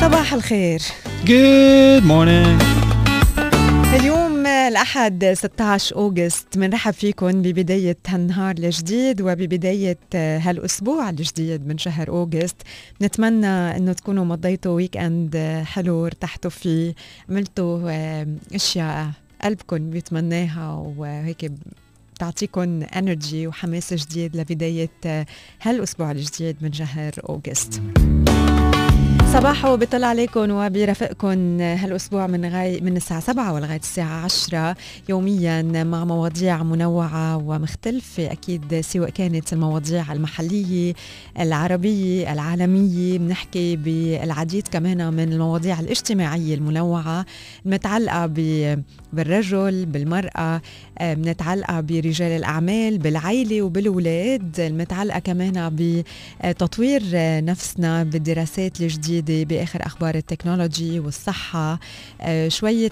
صباح الخير. Good morning. اليوم الأحد 16 أغسطس بنرحب فيكم ببداية هالنهار الجديد وببداية هالأسبوع الجديد من شهر أغسطس. نتمنى إنه تكونوا مضيتوا ويك أند حلو، ارتحتوا فيه، عملتوا أشياء قلبكم بيتمناها وهيك تعطيكم انرجي وحماس جديد لبداية هالأسبوع الجديد من شهر أغسطس. صباحو بيطل عليكم وبيرافقكم هالأسبوع من الساعة 7 ولغاية الساعة 10 يوميا مع مواضيع منوعة ومختلفة، أكيد سواء كانت المواضيع المحلية العربية العالمية، بنحكي بالعديد كمان من المواضيع الاجتماعية المنوعة المتعلقة بالرجل، بالمرأة، متعلقة برجال الأعمال، بالعائلة وبالولاد، المتعلقة كمان بتطوير نفسنا بالدراسات الجديدة، بآخر أخبار التكنولوجي والصحة، شوية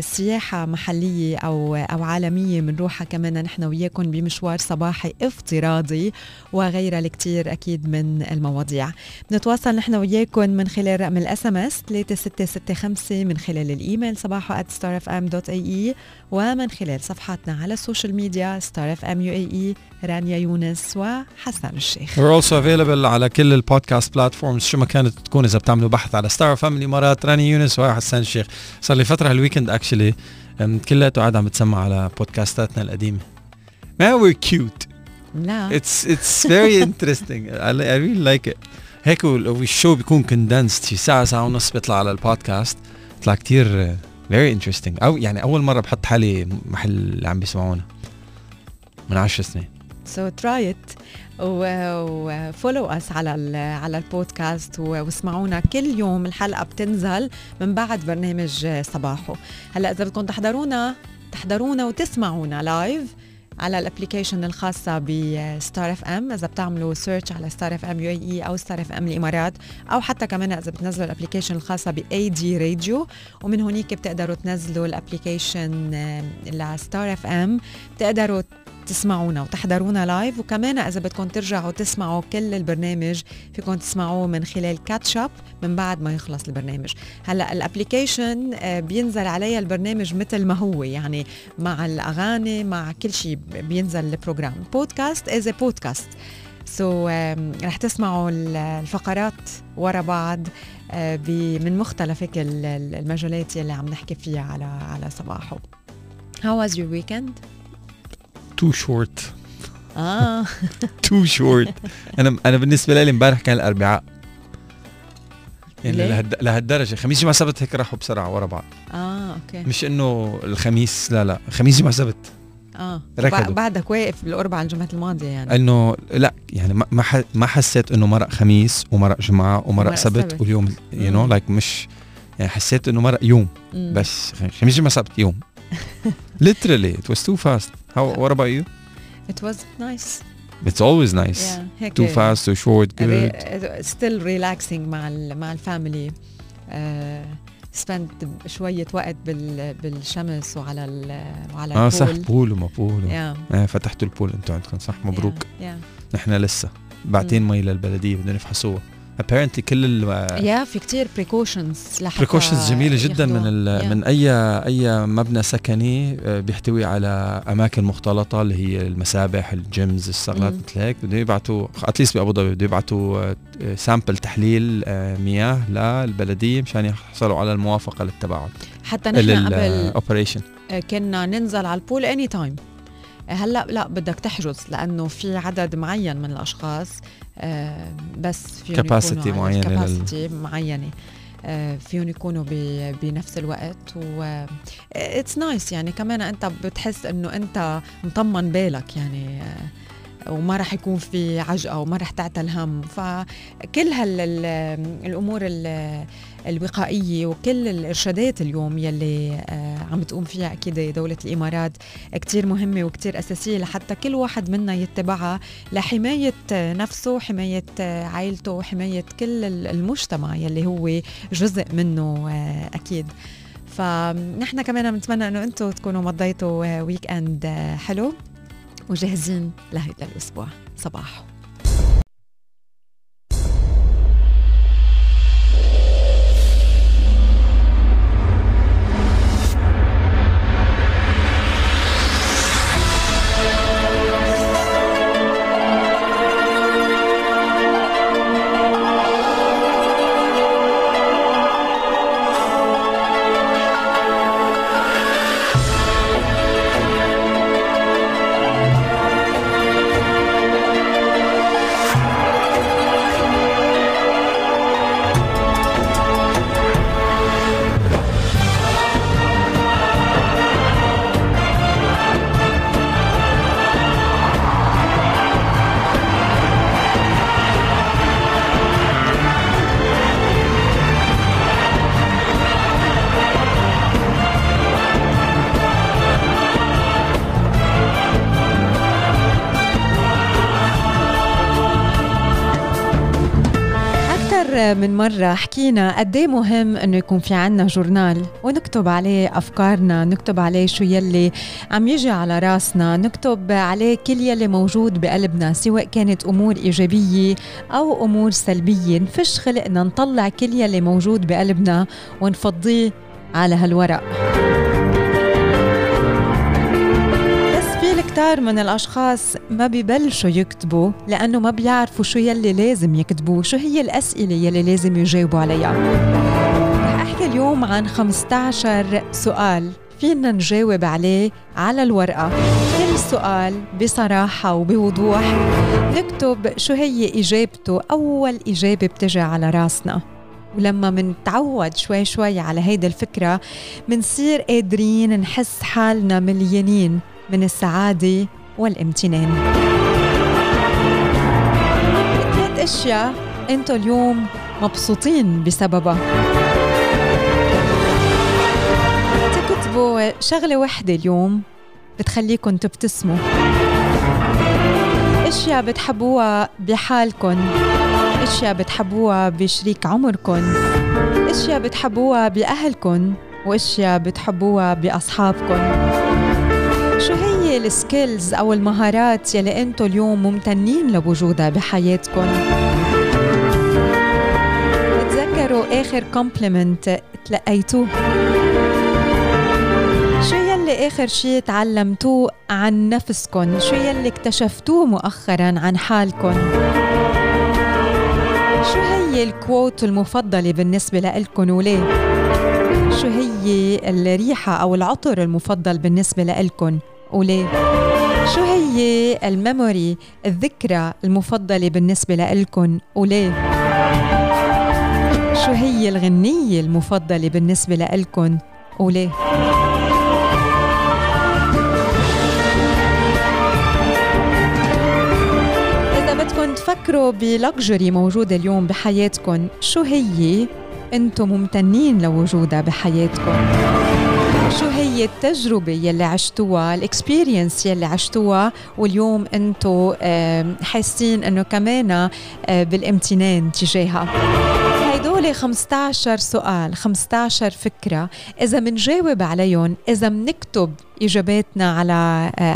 سياحة محلية أو عالمية بنروحها كمان نحن وياكم بمشوار صباحي افتراضي وغيرها الكتير أكيد من المواضيع. بنتواصل نحن وياكم من خلال رقم الSMS 3665، من خلال الإيميل sabaho@starfm.ae، ومن خلال صفحاتنا على السوشيال ميديا Star FM UAE رانيا يونس وحسن الشيخ. We're also available على كل البودكاست بلاتفورمز شو ما كانت تكون، إذا بتعملوا بحث على ستار فام الإمارات رانيا يونس وحسان الشيخ. صار لي فترة هالويكند اكشلي كلياته قاعد عم بتسمع على بودكاستاتنا القديمة. ما وير كيوت. لا. It's very interesting. I really like it. هيك والشو بيكون كوندنسد في ساعة ونص، بيطلع على البودكاست بيطلع كتير very interesting. أو يعني أول مرة بحط حالي محل اللي عم بيسمعونا من 10 سنين. So try it. وفولو اس على البودكاست واسمعونا كل يوم، الحلقه بتنزل من بعد برنامج صباحو. هلا اذا بدكم تحضرونا وتسمعونا لايف على الابلكيشن الخاصه بستار اف ام، اذا بتعملوا سيرش على ستار اف ام يو اي اي او ستار اف ام الامارات، او حتى كمان اذا بتنزلوا الابلكيشن الخاصه باي دي راديو، ومن هونيك بتقدروا تنزلوا الابلكيشن لستار اف ام، بتقدروا تسمعونا وتحضرونا لايف. وكمان إذا بدكم ترجعوا تسمعوا كل البرنامج فيكم تسمعوه من خلال كاتشاب من بعد ما يخلص البرنامج. هلأ الابليكيشن بينزل عليها البرنامج مثل ما هو، يعني مع الأغاني مع كل شيء بينزل البروجرام بودكاست از بودكاست. سو رح تسمعوا الفقرات ورا بعض من مختلف المجالات اللي عم نحكي فيها على صباحو. How was your weekend? too short. too short. أنا بالنسبة لي امبارح كان الأربعاء. يعني لهالدرجة خميس جمعة سبت هيك راحوا بسرعة ورا بعض. اوكي. مش إنه الخميس لا خميس جمعة سبت. ركضوا. بعدك واقف بالأربعاء الجمعة الماضية يعني. إنه لا يعني ما حسيت إنه مرق خميس ومرق جمعة ومرق سبت واليوم you know like مش يعني حسيت إنه مرق يوم بس خميس جمعة سبت يوم. Literally it was too fast. What about you? It was nice. It's always nice. Yeah, too fast, too short, good. Still relaxing مع الفاميلي. Spent شوية وقت بالشمس وعلى البول. صح، بول وما بول. Yeah. فتحتوا البول انتوا عندكم، صح، مبروك. Yeah. نحن لسه بعتين مي للبلدية بدنا نفحصوها. Apparently كل في كتير precautions لحتى precautions جميلة جدا يخدوها. من أي مبنى سكني بيحتوي على أماكن مختلطة اللي هي المسابح، الجيمز، الشغلات مثل هيك، بده يبعتوا أتليست بأبو ظبي بده يبعتوا سامبل تحليل مياه للبلدية مشان يحصلوا على الموافقة للتباعد. حتى نحن قبل operation كنا ننزل على البول any time. هلا لا بدك تحجز لأنه في عدد معين من الأشخاص بس فيهم كاباسيتي معينة فيهم يكونوا بنفس الوقت. و اتس نايس يعني كمان أنت بتحس إنه أنت مطمن بالك يعني، وما رح يكون في عجقة وما رح تعتل هم. فكل هالأمور الوقائية وكل الإرشادات اليوم يلي عم تقوم فيها أكيد دولة الإمارات كتير مهمة وكتير أساسية لحتى كل واحد منا يتبعها لحماية نفسه، حماية عائلته، حماية كل المجتمع يلي هو جزء منه أكيد. فنحن كمان بنتمنى أنه أنتوا تكونوا مضيتوا ويك أند حلو وجاهزين لهذا الأسبوع. صباحو أكثر من مرة حكينا قديه مهم أنه يكون في عنا جورنال ونكتب عليه أفكارنا، نكتب عليه شو يلي عم يجي على راسنا، نكتب عليه كل يلي موجود بقلبنا، سواء كانت أمور إيجابية أو أمور سلبية. نفش خلقنا نطلع كل يلي موجود بقلبنا ونفضيه على هالورق. كتار من الأشخاص ما بيبلشوا يكتبوا لأنه ما بيعرفوا شو يلي لازم يكتبوا، شو هي الأسئلة يلي لازم يجاوبوا عليها. رح أحكي اليوم عن 15 سؤال فينا نجاوب عليه على الورقة. كل سؤال بصراحة وبوضوح نكتب شو هي إجابته، أول إجابة بتجي على راسنا، ولما منتعود شوي شوي على هيدا الفكرة منصير قادرين نحس حالنا مليانين من السعادة والامتنان. ثلاث أشياء أنتوا اليوم مبسوطين بسببها. تكتبوا شغلة واحدة اليوم بتخليكن تبتسموا، أشياء بتحبوها بحالكن، أشياء بتحبوها بشريك عمركن، أشياء بتحبوها بأهلكن، وأشياء بتحبوها بأصحابكن. شو هي السكيلز أو المهارات يلي أنتوا اليوم ممتنين لوجودها بحياتكم؟ تذكروا آخر كومبلمنت تلقيتوه، شو يلي آخر شي تعلمتوه عن نفسكم، شو يلي اكتشفتوه مؤخراً عن حالكم، شو هي الكوت المفضلة بالنسبة لإلكم وليه، شو هي الريحة أو العطر المفضل بالنسبة لإلكن وليه، شو هي الميموري الذكرى المفضلة بالنسبة لإلكن وليه، شو هي الغنية المفضلة بالنسبة لإلكن وليه. إذا بدكن تفكروا بلكجري موجودة اليوم بحياتكن، شو هي أنتم ممتنين لوجودها بحياتكم؟ شو هي التجربة يلي عشتوها، الاكسبيرينس يلي عشتوها واليوم أنتم حاسين أنه كمان بالامتنان تجاهها؟ هيدول 15 سؤال، 15 فكرة، إذا منجاوب عليهم، إذا منكتب إجاباتنا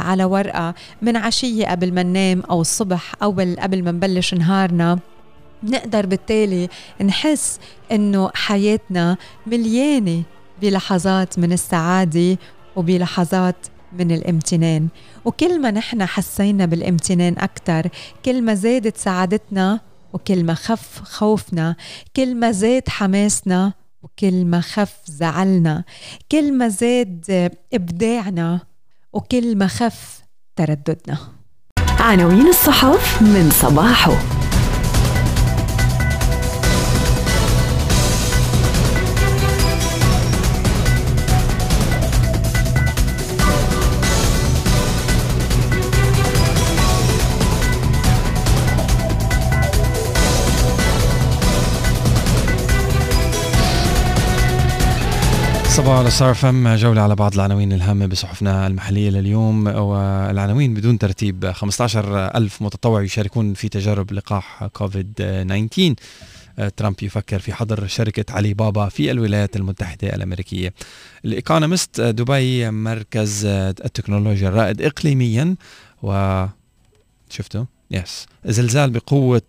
على ورقة من عشية قبل ما ننام أو الصبح أو قبل ما نبلش نهارنا، نقدر بالتالي نحس إنه حياتنا مليانة بلحظات من السعادة وبلحظات من الامتنان. وكل ما نحن حسينا بالامتنان أكتر، كل ما زادت سعادتنا وكل ما خف خوفنا، كل ما زاد حماسنا وكل ما خف زعلنا، كل ما زاد إبداعنا وكل ما خف ترددنا. عناوين الصحف من صباحو. صباح على ستار FM، جولة على بعض العناوين الهامة بصحفنا المحلية لليوم، والعناوين بدون ترتيب. 15,000 متطوع يشاركون في تجارب لقاح كوفيد-19. ترامب يفكر في حظر شركة علي بابا في الولايات المتحدة الأمريكية. الإيكونومست، دبي مركز التكنولوجيا الرائد إقليميا، وشفتوا يس زلزال بقوة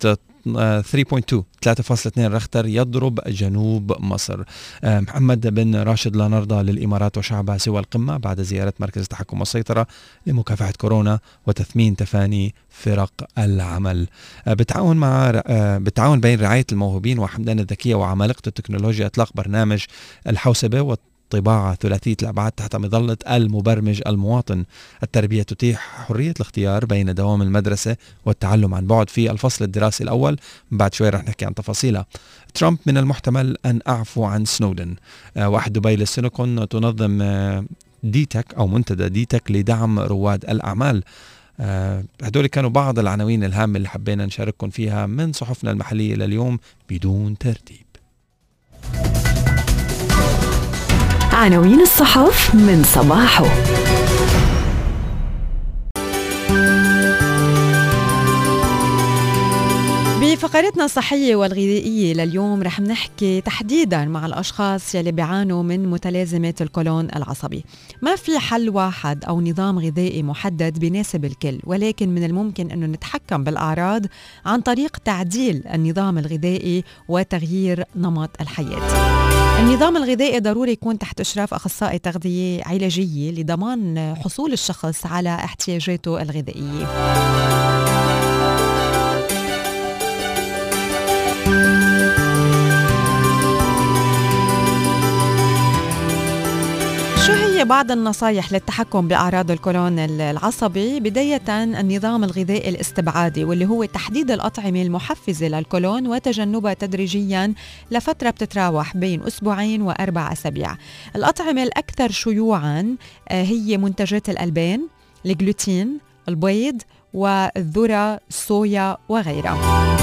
3.2 3.2 رختر يضرب جنوب مصر. محمد بن راشد لا نرضى للإمارات وشعبها سوى القمة بعد زيارة مركز التحكم والسيطرة لمكافحة كورونا وتثمين تفاني فرق العمل. بالتعاون بين رعاية الموهوبين وحمدان الذكية وعمالقة التكنولوجيا إطلاق برنامج الحوسبة طباعة ثلاثية الأبعاد تحت مظلة المبرمج المواطن. التربية تتيح حرية الاختيار بين دوام المدرسة والتعلم عن بعد في الفصل الدراسي الأول، بعد شوي رح نحكي عن تفاصيلها. ترامب من المحتمل أن أعفو عن سنودن. واحد دبي للسيليكون تنظم ديتك أو منتدى ديتك لدعم رواد الأعمال. هدول كانوا بعض العناوين الهامة اللي حبينا نشارككم فيها من صحفنا المحلية لليوم بدون ترتيب. عناوين الصحف من صباحو. فقرتنا الصحية والغذائية لليوم رح نحكي تحديداً مع الأشخاص يلي بيعانوا من متلازمة القولون العصبي. ما في حل واحد أو نظام غذائي محدد بيناسب الكل، ولكن من الممكن أنه نتحكم بالأعراض عن طريق تعديل النظام الغذائي وتغيير نمط الحياة. النظام الغذائي ضروري يكون تحت إشراف أخصائي تغذية علاجية لضمان حصول الشخص على احتياجاته الغذائية. شو هي بعض النصائح للتحكم بأعراض القولون العصبي؟ بداية النظام الغذائي الاستبعادي، واللي هو تحديد الأطعمة المحفزة للقولون وتجنبها تدريجيا لفترة بتتراوح بين أسبوعين وأربع أسابيع. الأطعمة الأكثر شيوعا هي منتجات الألبان، الجلوتين، البيض والذرة، الصويا وغيرها.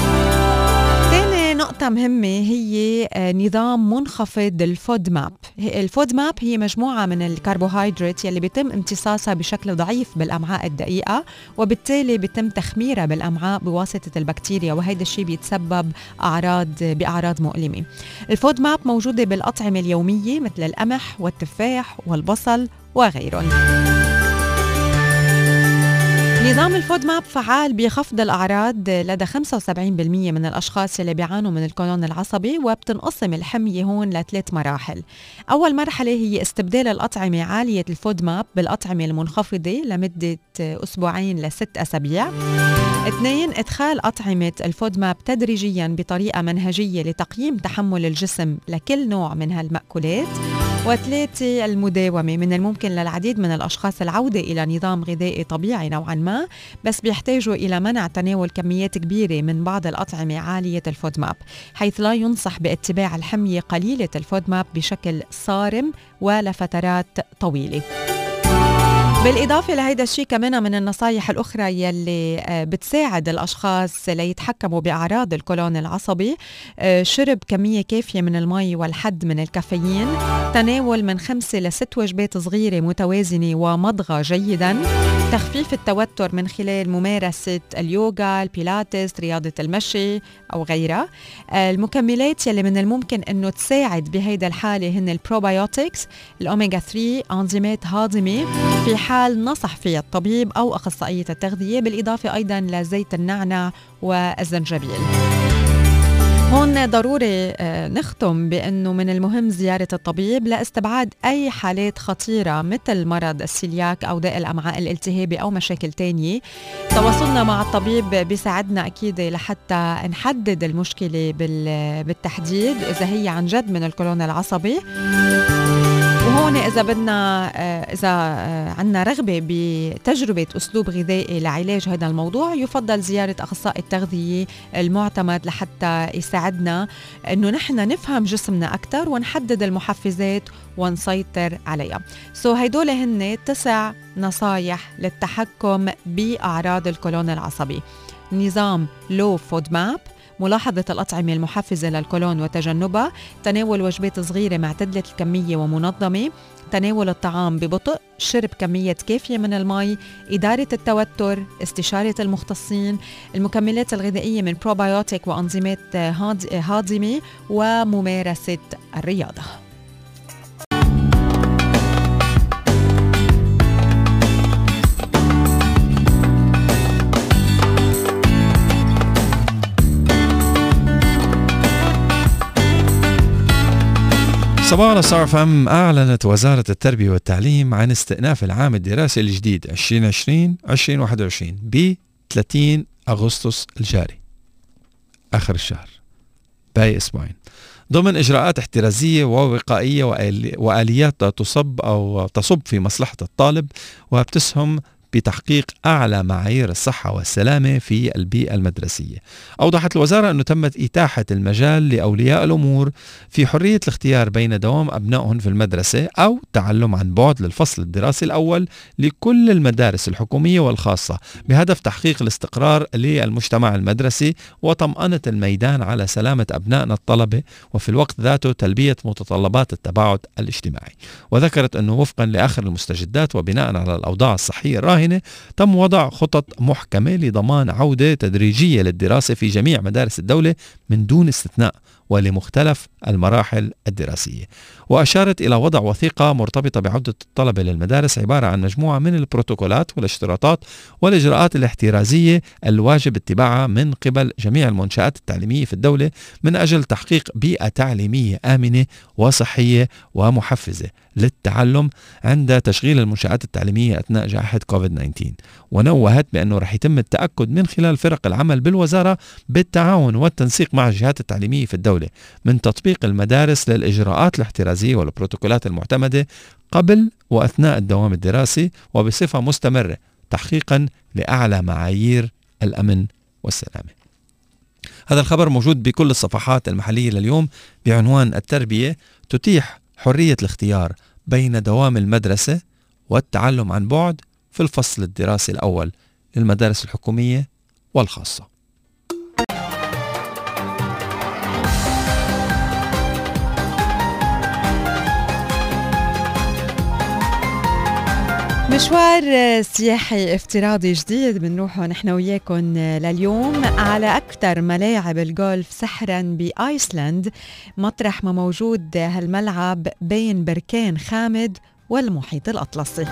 نقطة مهمة هي نظام منخفض الفودماب. الفودماب هي مجموعة من الكربوهيدرات يلي بيتم امتصاصها بشكل ضعيف بالأمعاء الدقيقة، وبالتالي بيتم تخميرها بالأمعاء بواسطة البكتيريا، وهذا الشيء بيتسبب بأعراض مؤلمة. الفودماب موجودة بالأطعمة اليومية مثل القمح والتفاح والبصل وغيرهم. نظام الفودماب فعال بخفض الأعراض لدى 75% من الأشخاص اللي بيعانوا من القولون العصبي، وبتنقسم الحمية هون لثلاث مراحل. أول مرحلة هي استبدال الأطعمة عالية الفودماب بالأطعمة المنخفضة لمدة أسبوعين لست أسابيع. 2، إدخال أطعمة الفودماب تدريجياً بطريقة منهجية لتقييم تحمل الجسم لكل نوع من هالمأكولات. 3، المداومة. من الممكن للعديد من الأشخاص العودة إلى نظام غذائي طبيعي نوعاً ما، بس بيحتاجوا إلى منع تناول كميات كبيرة من بعض الأطعمة عالية الفودماب، حيث لا ينصح باتباع الحمية قليلة الفودماب بشكل صارم ولفترات طويلة. بالإضافة لهيدا الشيء، كمان من النصايح الأخرى يلي بتساعد الأشخاص ليتحكموا بأعراض القولون العصبي، شرب كمية كافية من المي والحد من الكافيين، تناول من 5 إلى 6 وجبات صغيرة متوازنة ومضغة جيدا، تخفيف التوتر من خلال ممارسة اليوغا، البيلاتس، رياضة المشي أو غيرها. المكملات يلي من الممكن أنه تساعد بهيدا الحالة هن البروبايوتكس، الأوميغا 3، أنزيمات هاضمة في حال نصح فيها الطبيب أو أخصائية التغذية، بالإضافة أيضاً لزيت النعناع والزنجبيل. هون ضروري نختم بأنه من المهم زيارة الطبيب لاستبعاد أي حالات خطيرة مثل مرض السيلياك أو داء الأمعاء الالتهابي أو مشاكل تانية. تواصلنا مع الطبيب بيساعدنا أكيد لحتى نحدد المشكلة بالتحديد إذا هي عن جد من القولون العصبي. وهون إذا عنا رغبة بتجربة أسلوب غذائي لعلاج هذا الموضوع، يفضل زيارة أخصائي التغذية المعتمد لحتى يساعدنا أنه نحن نفهم جسمنا أكثر ونحدد المحفزات ونسيطر عليها. هيدول هن 9 نصايح للتحكم بأعراض القولون العصبي: نظام لو فودماب، ملاحظة الأطعمة المحفزة للقولون وتجنبها، تناول وجبات صغيرة معتدلة الكمية ومنظمة، تناول الطعام ببطء، شرب كمية كافية من المي، إدارة التوتر، استشارة المختصين، المكملات الغذائية من بروبايوتيك وأنظمات هاضمة، وممارسة الرياضة. صباح على ستار اف ام. أعلنت وزارة التربية والتعليم عن استئناف العام الدراسي الجديد 2020-2021 ب 30 أغسطس الجاري، آخر الشهر، باقي أسبوعين، ضمن إجراءات احترازية ووقائية وآليات تصب في مصلحة الطالب وبتسهم بتحقيق أعلى معايير الصحة والسلامة في البيئة المدرسية. أوضحت الوزارة أنه تمت إتاحة المجال لأولياء الأمور في حرية الاختيار بين دوام أبنائهم في المدرسة أو تعلم عن بعد للفصل الدراسي الأول لكل المدارس الحكومية والخاصة، بهدف تحقيق الاستقرار للمجتمع المدرسي وطمأنة الميدان على سلامة أبنائنا الطلبة، وفي الوقت ذاته تلبية متطلبات التباعد الاجتماعي. وذكرت أنه وفقا لآخر المستجدات وبناء على الأوضاع الصحية الراهنة، المراهنة تم وضع خطط محكمة لضمان عودة تدريجية للدراسة في جميع مدارس الدولة من دون استثناء ولمختلف المراحل الدراسية. وأشارت إلى وضع وثيقة مرتبطة بعودة الطلبة للمدارس عبارة عن مجموعة من البروتوكولات والاشتراطات والإجراءات الاحترازية الواجب اتباعها من قبل جميع المنشآت التعليمية في الدولة من أجل تحقيق بيئة تعليمية آمنة وصحية ومحفزة للتعلم عند تشغيل المنشآت التعليمية أثناء جائحة كوفيد-19. ونوهت بأنه رح يتم التأكد من خلال فرق العمل بالوزارة بالتعاون والتنسيق مع الجهات التعليمية في الدولة من تطبيق المدارس للإجراءات الاحترازية والبروتوكولات المعتمدة قبل وأثناء الدوام الدراسي وبصفة مستمرة تحقيقا لأعلى معايير الأمن والسلامة. هذا الخبر موجود بكل الصفحات المحلية لليوم بعنوان التربية تتيح حرية الاختيار بين دوام المدرسة والتعلم عن بعد في الفصل الدراسي الأول للمدارس الحكومية والخاصة. مشوار سياحي افتراضي جديد بنروحه نحن وياكم لليوم على أكثر ملاعب الجولف سحرا بآيسلند، مطرح ما موجود هالملعب بين بركان خامد والمحيط الأطلسي.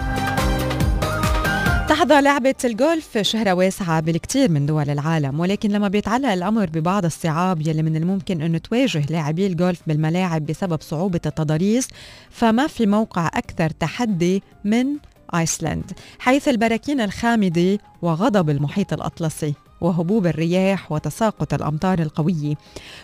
تحظى لعبة الجولف شهرة واسعة بالكثير من دول العالم، ولكن لما بيتعلق الأمر ببعض الصعاب يلي من الممكن أن تواجه لاعبي الجولف بالملاعب بسبب صعوبة التضاريس، فما في موقع أكثر تحدي من آيسلند، حيث البراكين الخامدة وغضب المحيط الأطلسي وهبوب الرياح وتساقط الأمطار القوية.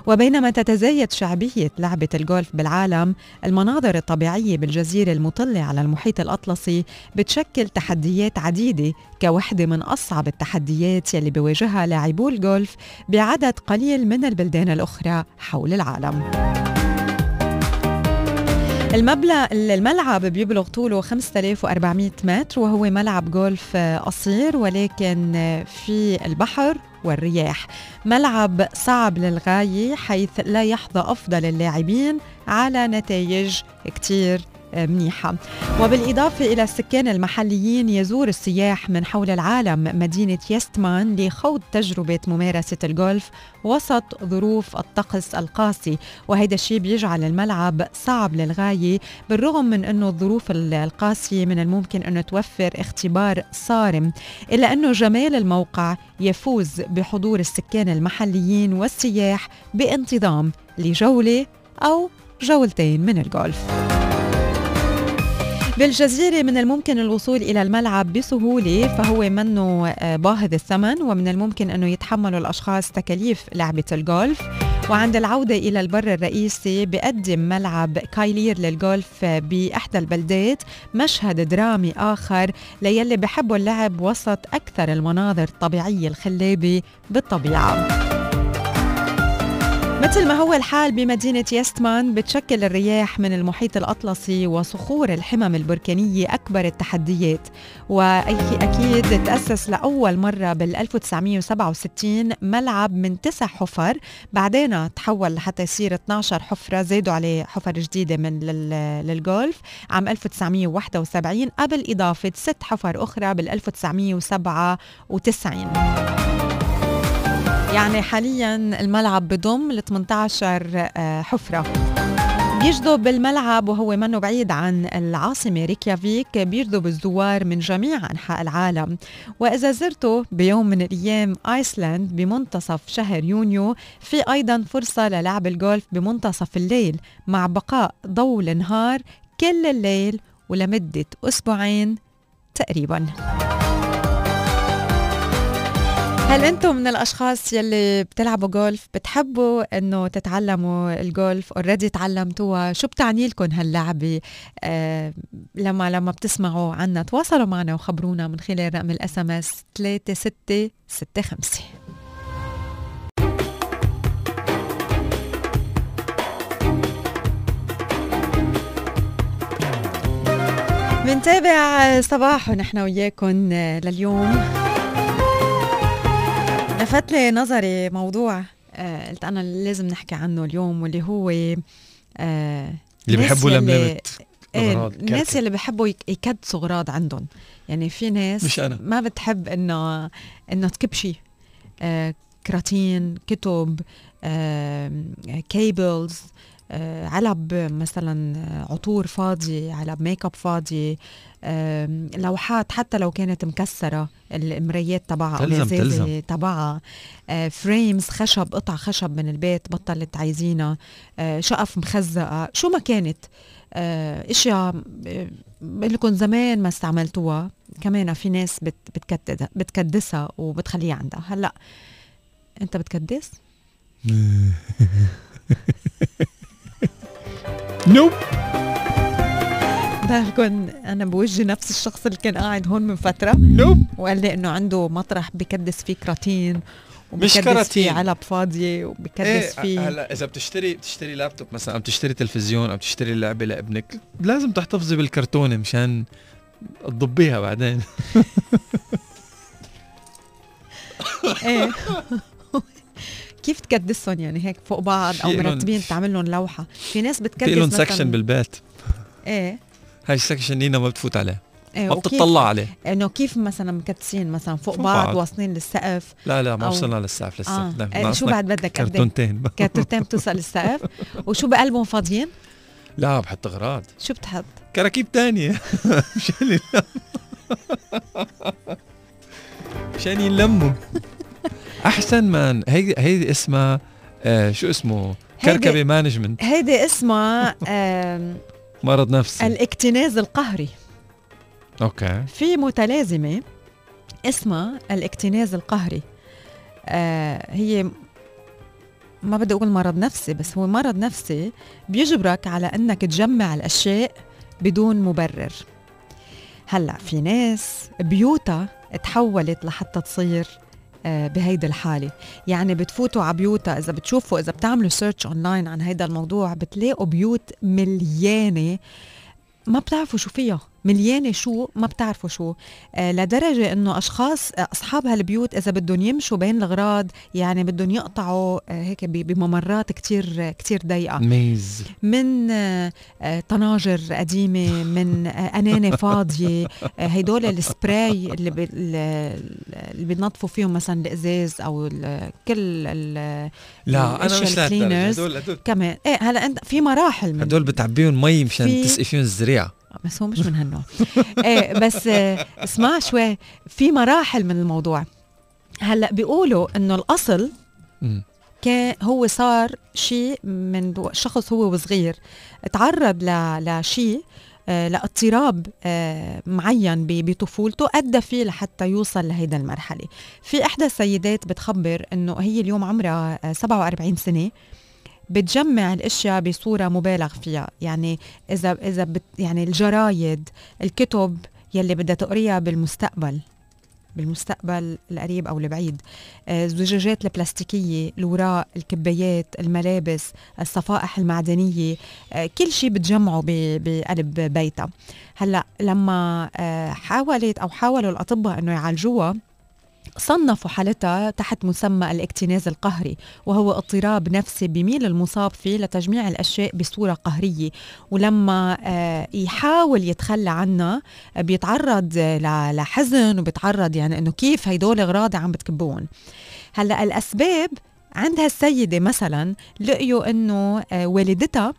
وبينما تتزايد شعبية لعبة الجولف بالعالم، المناظر الطبيعية بالجزيرة المطلة على المحيط الأطلسي بتشكل تحديات عديدة كوحدة من أصعب التحديات يلي بيواجهها لاعبو الجولف بعدد قليل من البلدان الأخرى حول العالم. الملعب بيبلغ طوله 5400 متر وهو ملعب جولف قصير ولكن في البحر والرياح، ملعب صعب للغاية حيث لا يحظى أفضل اللاعبين على نتائج كتير منيحة. وبالإضافة إلى السكان المحليين، يزور السياح من حول العالم مدينة يسمان لخوض تجربة ممارسة الجولف وسط ظروف الطقس القاسي، وهذا الشيء بيجعل الملعب صعب للغاية بالرغم من أنه الظروف القاسية من الممكن أنه توفر اختبار صارم، إلا أنه جمال الموقع يفوز بحضور السكان المحليين والسياح بانتظام لجولة أو جولتين من الجولف. بالجزيرة من الممكن الوصول إلى الملعب بسهولة، فهو منه باهظ الثمن ومن الممكن أنه يتحملوا الأشخاص تكاليف لعبة الجولف. وعند العودة إلى البر الرئيسي بقدم ملعب كايلير للجولف بإحدى البلدات مشهد درامي آخر ليلي بحبوا اللعب وسط أكثر المناظر الطبيعية الخلابة بالطبيعة. مثل ما هو الحال بمدينة يستمان، بتشكل الرياح من المحيط الأطلسي وصخور الحمم البركانية أكبر التحديات، وأكيد تأسس لأول مرة بال1967 ملعب من 9 حفر، بعدين تحول لحتى يصير 12 حفرة زادوا عليه حفر جديدة من للجولف عام 1971 قبل إضافة 6 حفر أخرى بال1997. يعني حالياً الملعب بضم ل 18 حفرة. بيجذب الملعب وهو منه بعيد عن العاصمة ريكيافيك بيجذب الزوار من جميع أنحاء العالم، وإذا زرته بيوم من الأيام آيسلند بمنتصف شهر يونيو في أيضاً فرصة للعب الجولف بمنتصف الليل مع بقاء ضوء النهار كل الليل ولمدة أسبوعين تقريباً. هل أنتم من الأشخاص يلي بتلعبوا جولف؟ بتحبوا أنه تتعلموا الجولف؟ أوريدي تعلمتوها؟ شو بتعني لكم هاللعبة؟ لما بتسمعوا عنا تواصلوا معنا وخبرونا من خلال رقم الSMS 3665. منتابع صباح ونحن وياكم لليوم. لفت لي نظري موضوع قلت أنا لازم نحكي عنه اليوم، واللي هو اللي بيحبوا لملمة الناس اللي بيحبوا يكدسوا أغراض عندهم. يعني في ناس مش أنا. ما بتحب انه تكب شيء، كراتين، كتب، كيبلز، علب مثلا، عطور فاضي، علب ميك اب فاضي، لوحات حتى لو كانت مكسرة المرايات تبعها أو الإزازة تبعها، فريمز خشب، قطع خشب من البيت بطلت عايزينها، شقف مخزقة، شو ما كانت، اشياء لكم زمان ما استعملتوها كمان في ناس بتكدسها وبتخليها عندها. هلأ انت بتكدس؟ نوب. بكون انا بوجه نفس الشخص اللي كان قاعد هون من فتره نوب وقال لي انه عنده مطرح بكدس فيه كراتين وبكدس فيه علب فاضيه وبكدس فيه. هلا اذا بتشتري لابتوب مثلا، او بتشتري تلفزيون، او بتشتري لعبه لابنك، لازم تحتفظي بالكرتونه مشان تضبيها بعدين. ايه كيف تكدسهم يعني هيك فوق بعض او مرتبين تعمل لهم لوحه؟ في ناس بتكدس لهم سكشن بالبيت. ايه هاي السكشن نينا ما بتفوت عليه، ما بتطلع عليه، انه كيف مثلا مكدسين مثلا فوق بعض واصلين للسقف. لا ما وصلنا للسقف لسه. شو بعد بدك كرتونتين بتوصل للسقف؟ وشو بقلبهم فاضيين؟ لا بحط اغراض. شو بتحط؟ كراكيب تانية مشان ينلموا. احسن من هيدي اسمها شو اسمه، كركبه مانجمنت. هيدي اسمها مرض نفسي، الاكتناز القهري. اوكي، في متلازمه اسمها الاكتناز القهري. هي ما بدي اقول مرض نفسي، بس هو مرض نفسي بيجبرك على انك تجمع الاشياء بدون مبرر. هلا في ناس بيوتها تحولت لحتى تصير بهيدا الحالة، يعني بتفوتوا على بيوتها، إذا بتشوفوا، إذا بتعملوا سيرش أونلاين عن هيدا الموضوع بتلاقوا بيوت مليانة ما بتعرفوا شو فيها، مليانة شو ما بتعرفوا شو، لدرجة إنه أشخاص أصحاب هالبيوت إذا بدهم يمشوا بين الأغراض يعني بدهم يقطعوا هيك بممرات كتير كتير ضيقة، من طناجر قديمة، من أنانة فاضية، هيدول السبراي اللي بينظفوا فيهم مثلا الإزاز أو كل ال لا أنا مش لهالدرجة هدول كمان. إيه هلا أنت في مراحل من هدول بتعبيهم مي مشان تسقفيهم الزريعة، بس هو مش من هالنوع. ايه بس اسمع شوي، في مراحل من الموضوع. هلا بيقولوا انه الاصل كان هو صار شيء من شخص هو وصغير تعرض لشيء، لاضطراب معين بطفولته ادى فيه لحتى يوصل لهيدا المرحله. في احدى السيدات بتخبر انه هي اليوم عمرها 47 سنه بتجمع الاشياء بصوره مبالغ فيها، يعني اذا يعني الجرايد، الكتب يلي بدها تقريها بالمستقبل القريب او البعيد، الزجاجات البلاستيكيه، الوراق، الكبايات، الملابس، الصفائح المعدنيه، كل شيء بتجمعه بقلب بيتها. هلا لما حاولوا الاطباء انه يعالجوها، صنفوا حالتها تحت مسمى الاكتناز القهري، وهو اضطراب نفسي بيميل المصاب فيه لتجميع الأشياء بصورة قهرية، ولما يحاول يتخلى عنها بيتعرض لحزن، وبيتعرض يعني انه كيف هيدول اغراض عم بتكبون. هلا الأسباب عند هالسيدة مثلا لقيوا انه والدتها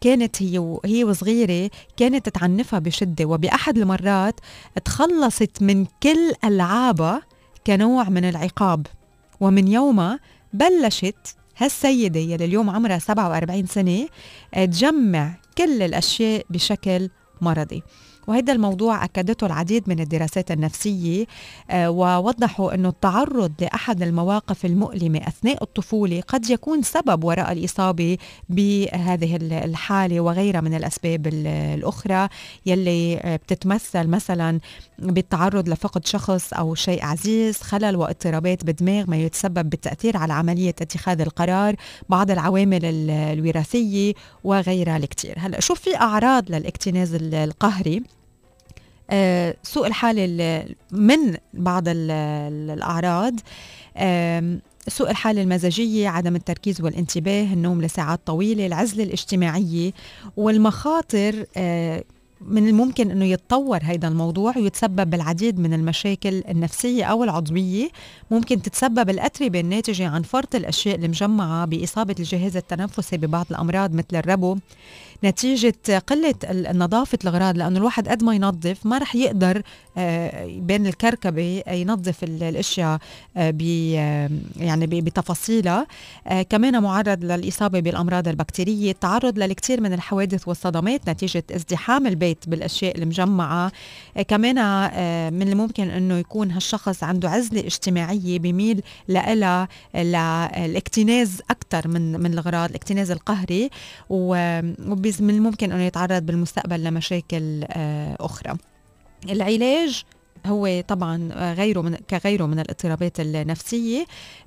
كانت هي وصغيرة كانت تعنفها بشدة، وبأحد المرات تخلصت من كل ألعابها كنوع من العقاب، ومن يومها بلشت هالسيدة يلي اليوم عمرها 47 سنة تجمع كل الأشياء بشكل مرضي. وهذا الموضوع أكدته العديد من الدراسات النفسية، ووضحوا أن التعرض لأحد المواقف المؤلمة أثناء الطفولة قد يكون سبب وراء الإصابة بهذه الحالة وغيرها من الأسباب الأخرى يلي بتتمثل مثلا بالتعرض لفقد شخص أو شيء عزيز، خلل واضطرابات بالدماغ ما يتسبب بالتأثير على عملية اتخاذ القرار، بعض العوامل الوراثية وغيرها الكتير. هلأ شوف في أعراض للاكتناز القهري، سوء الحالة من بعض الأعراض، سوء الحالة المزاجية، عدم التركيز والانتباه، النوم لساعات طويلة، العزلة الاجتماعية، والمخاطر من الممكن أنه يتطور هذا الموضوع ويتسبب بالعديد من المشاكل النفسية أو العضوية. ممكن تتسبب الأتربة الناتجة عن فرط الأشياء المجمعة بإصابة الجهاز التنفسي ببعض الأمراض مثل الربو، نتيجة قلة نظافة الأغراض، لأنه الواحد قد ما ينظف ما رح يقدر بين الكركبة ينظف الأشياء يعني بتفاصيلها. كمان معرض للإصابة بالأمراض البكتيرية، التعرض للكثير من الحوادث والصدمات نتيجة ازدحام البيت بالأشياء المجمعة. كمان من الممكن أنه يكون هالشخص عنده عزلة اجتماعية، بميل لإلها للاكتناز أكثر من الأغراض، الاكتناز القهري، ومن الممكن أنه يتعرض بالمستقبل لمشاكل أخرى. العلاج هو طبعا كغيره من الاضطرابات النفسية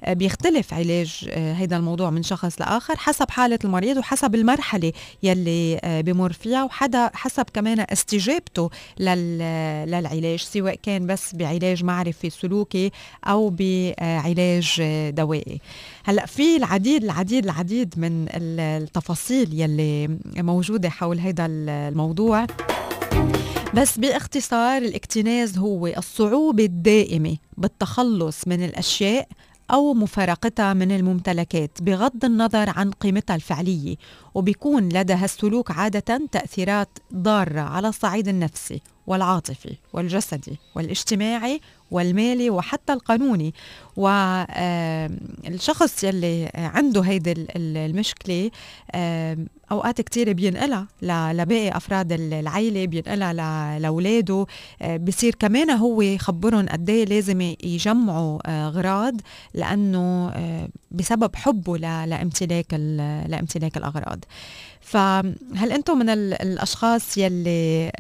بيختلف علاج هذا الموضوع من شخص لآخر حسب حالة المريض وحسب المرحلة يلي بمر فيها، حسب كمان استجابته للعلاج، سواء كان بس بعلاج معرفي سلوكي أو بعلاج دوائي. هلأ في العديد من التفاصيل يلي موجودة حول هذا الموضوع، بس باختصار الاكتناز هو الصعوبة الدائمة بالتخلص من الأشياء أو مفارقتها من الممتلكات بغض النظر عن قيمتها الفعلية، وبيكون لدى هالسلوك عادة تأثيرات ضارة على الصعيد النفسي والعاطفي والجسدي والاجتماعي والمالي وحتى القانوني. والشخص يلي عنده هيدي المشكلة أوقات كتير بينقلها لباقي أفراد العائلة، بينقلها لأولاده، بصير كمان هو يخبرهم قد إيه لازم يجمعوا أغراض، لأنه بسبب حبه لامتلاك الأغراض. فهل أنتم من الأشخاص يلي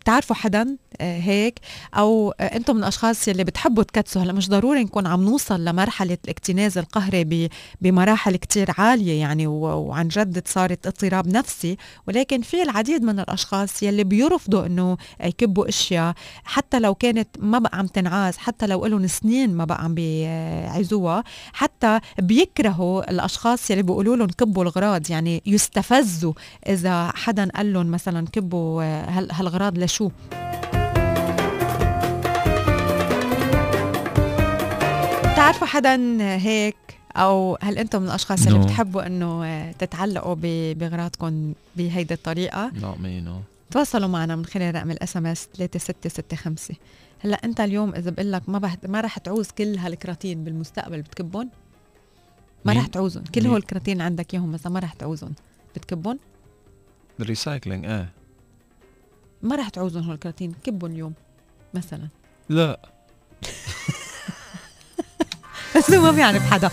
بتعرفوا حدا هيك، أو أنتم من الأشخاص يلي بتحبوا تكتسوا؟ هلا مش ضروري نكون عم نوصل لمرحلة الاكتناز القهري بمراحل كتير عالية يعني، وعن جد صارت اضطراب نفسي، ولكن في العديد من الأشخاص يلي بيرفضوا إنه يكبوا أشياء حتى لو كانت ما بقى عم تنعاز، حتى لو إلهم سنين ما بقى عم بيعزوها، حتى بيكرهوا الأشخاص يلي بيقولوا لهم كبوا الأغراض، يعني يستفزوا إذا حدا قال لهم مثلا كبوا هالغراض لشو. بتعرفوا حدا هيك، أو هل أنتم من الأشخاص اللي بتحبوا أنه تتعلقوا بغراضكم بهيدي الطريقة؟ تواصلوا معنا من خلال رقم الاس ام اس 3665. هلا أنت اليوم إذا بقول لك ما رح تعوز كل هالكراتين بالمستقبل بتكبهم؟ ما رح تعوزهم، كل هول الكراتين عندك ياهم مثلا ما رح تعوزهم، بتكبون؟ الريسايكلينج ما رح تعوزن هالكراتين، كبون اليوم مثلا. لا بس ما بيعرف حدا.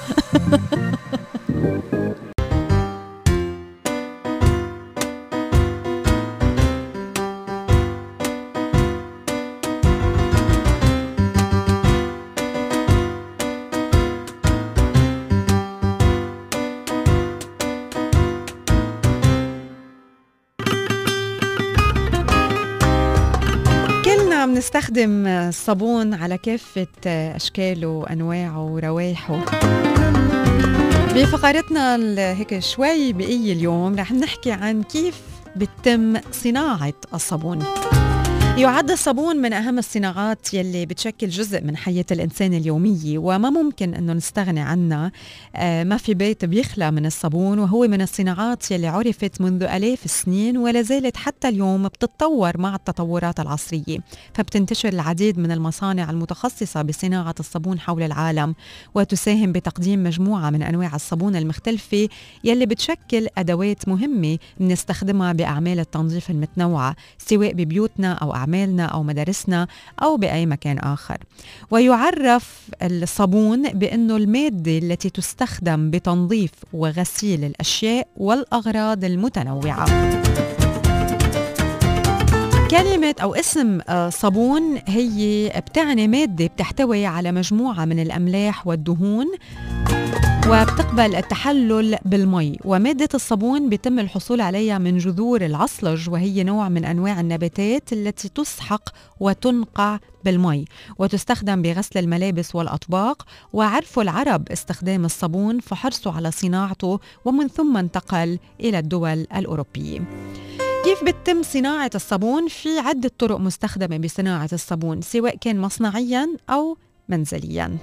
نستخدم الصابون على كافة أشكاله وأنواعه وروائحه. بفقرتنا هيك شوي بقية اليوم رح نحكي عن كيف بتتم صناعة الصابون. يعد الصابون من أهم الصناعات يلي بتشكل جزء من حياة الإنسان اليومية، وما ممكن أنه نستغني عنها. ما في بيت بيخلى من الصابون، وهو من الصناعات يلي عرفت منذ آلاف السنين ولا زالت حتى اليوم بتتطور مع التطورات العصرية. فبتنتشر العديد من المصانع المتخصصة بصناعة الصابون حول العالم، وتساهم بتقديم مجموعة من أنواع الصابون المختلفة يلي بتشكل أدوات مهمة بنستخدمها بأعمال التنظيف المتنوعة، سواء ببيوتنا أو أعمالنا أو مدارسنا أو بأي مكان آخر. ويعرف الصابون بأنه المادة التي تستخدم بتنظيف وغسيل الأشياء والأغراض المتنوعة. كلمة أو اسم صابون هي بتعني مادة بتحتوي على مجموعة من الأملاح والدهون، وبتقبل التحلل بالمي. ومادة الصابون بيتم الحصول عليها من جذور العصلج، وهي نوع من أنواع النباتات التي تسحق وتنقع بالمي، وتستخدم بغسل الملابس والأطباق. وعرفوا العرب استخدام الصابون فحرصوا على صناعته، ومن ثم انتقل إلى الدول الأوروبية. كيف بتتم صناعة الصابون؟ في عدة طرق مستخدمة بصناعة الصابون سواء كان مصنعيا أو منزليا.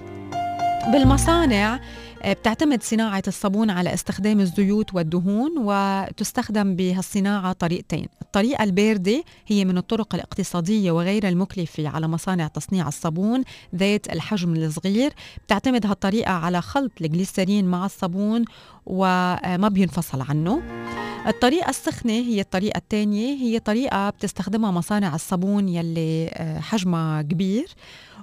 بالمصانع بتعتمد صناعة الصابون على استخدام الزيوت والدهون، وتستخدم بهالصناعة طريقتين. الطريقة الباردة هي من الطرق الاقتصادية وغير المكلفة على مصانع تصنيع الصابون ذات الحجم الصغير، بتعتمد هالطريقة على خلط الجليسرين مع الصابون وما بينفصل عنه. الطريقة السخنة هي الطريقة الثانية، هي طريقة بتستخدمها مصانع الصابون يلي حجمها كبير،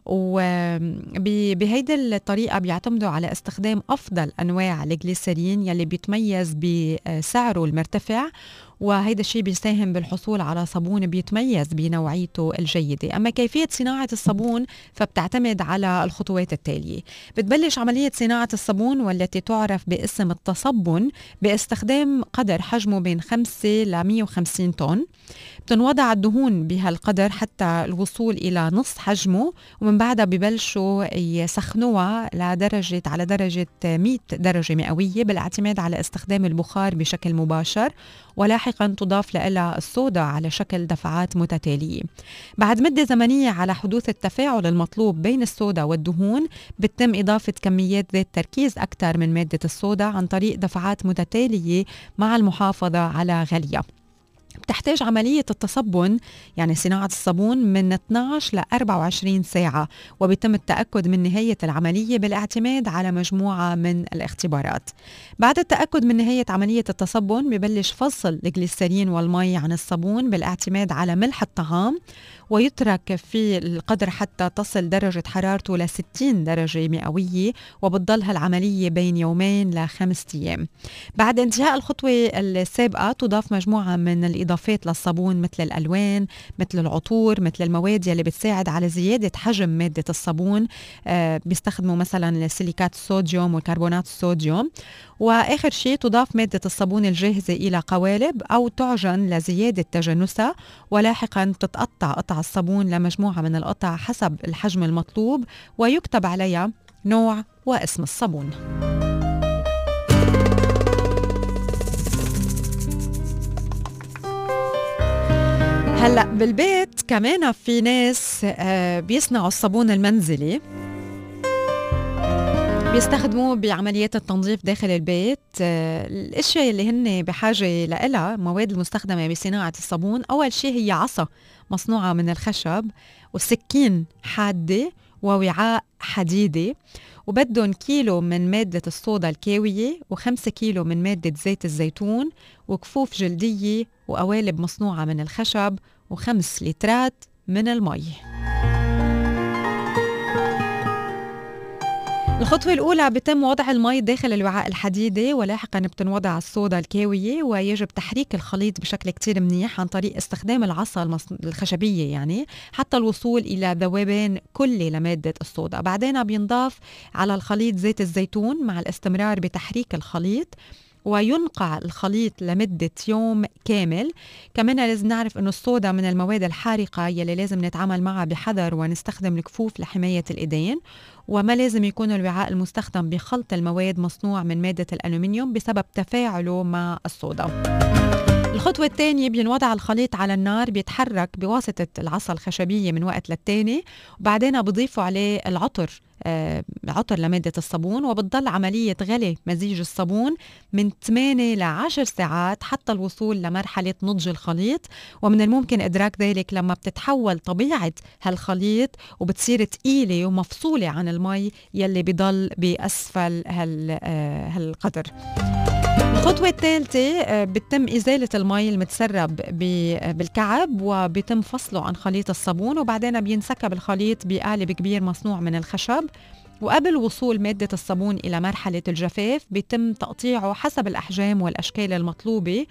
وبهيدي الطريقة بيعتمدوا على استخدام أفضل أنواع الجليسرين يلي بيتميز بسعره المرتفع، وهيدا الشيء بيساهم بالحصول على صابون بيتميز بنوعيته الجيدة. أما كيفية صناعة الصابون فبتعتمد على الخطوات التالية. بتبلش عملية صناعة الصابون والتي تعرف باسم التصبن باستخدام قدر حجمه بين 5 إلى 150 طن. بتنوضع الدهون بهالقدر حتى الوصول إلى نص حجمه، ومن بعدها ببلشوا يسخنوها على درجة 100 درجة مئوية بالاعتماد على استخدام البخار بشكل مباشر، ولاحقا تضاف لها الصودا على شكل دفعات متتالية. بعد مدة زمنية على حدوث التفاعل المطلوب بين الصودا والدهون، بتتم إضافة كميات ذات تركيز أكثر من مادة الصودا عن طريق دفعات متتالية مع المحافظة على غليها. بتحتاج عملية التصبن يعني صناعة الصابون من 12 ل 24 ساعة، وبيتم التأكد من نهاية العملية بالاعتماد على مجموعة من الاختبارات. بعد التأكد من نهاية عملية التصبن ببلش فصل الجليسرين والمي عن الصابون بالاعتماد على ملح الطعام، ويترك في القدر حتى تصل درجة حرارته ل 60 درجة مئوية، وبتضل هالعملية بين 2 إلى 5 أيام. بعد انتهاء الخطوة السابقة تضاف مجموعة من الإضافات للصابون مثل الألوان، مثل العطور، مثل المواد اللي بتساعد على زيادة حجم مادة الصابون. بيستخدموا مثلا سيليكات الصوديوم وكربونات الصوديوم. وآخر شيء تضاف مادة الصابون الجاهزة إلى قوالب أو تعجن لزيادة تجانسها، ولاحقا تتقطع قطع الصابون لمجموعة من القطع حسب الحجم المطلوب، ويكتب عليها نوع واسم الصابون. هلأ بالبيت كمان في ناس بيصنعوا الصابون المنزلي، بيستخدموه بعمليات التنظيف داخل البيت. الاشياء اللي هن بحاجه لها، المواد المستخدمه بصناعه الصابون، اول شيء هي عصا مصنوعه من الخشب، وسكين حاده، ووعاء حديدي، وبدهم كيلو من مادة الصودا الكاوية، و5 كيلو من مادة زيت الزيتون، وكفوف جلدية، وقوالب مصنوعة من الخشب، و5 لترات من المي. الخطوة الأولى بتم وضع المي داخل الوعاء الحديدي، ولاحقا بتنوضع الصودا الكاوية، ويجب تحريك الخليط بشكل كتير منيح عن طريق استخدام العصا الخشبية يعني حتى الوصول إلى ذوبان كلي لمادة الصودا. بعدين بينضاف على الخليط زيت الزيتون مع الاستمرار بتحريك الخليط، وينقع الخليط لمدة يوم كامل. كمان لازم نعرف أنه الصودا من المواد الحارقة يلي لازم نتعامل معها بحذر، ونستخدم الكفوف لحماية الإيدين، وما لازم يكون الوعاء المستخدم بخلط المواد مصنوع من مادة الألومنيوم بسبب تفاعله مع الصودا. الخطوة الثانية بينوضع الخليط على النار، بيتحرك بواسطة العصا الخشبية من وقت للتاني، وبعدين بضيفوا عليه العطر، عطر لمادة الصابون، وبتضل عملية غلي مزيج الصابون من 8 ل 10 ساعات حتى الوصول لمرحلة نضج الخليط. ومن الممكن إدراك ذلك لما بتتحول طبيعة هالخليط وبتصير ثقيلة ومفصولة عن المي يلي بضل بأسفل هالقدر. الخطوة الثالثة بتم إزالة المي المتسرب بالكعب، وبتم فصله عن خليط الصابون، وبعدين بينسكب الخليط بقالب كبير مصنوع من الخشب، وقبل وصول مادة الصابون إلى مرحلة الجفاف بيتم تقطيعه حسب الأحجام والأشكال المطلوبة،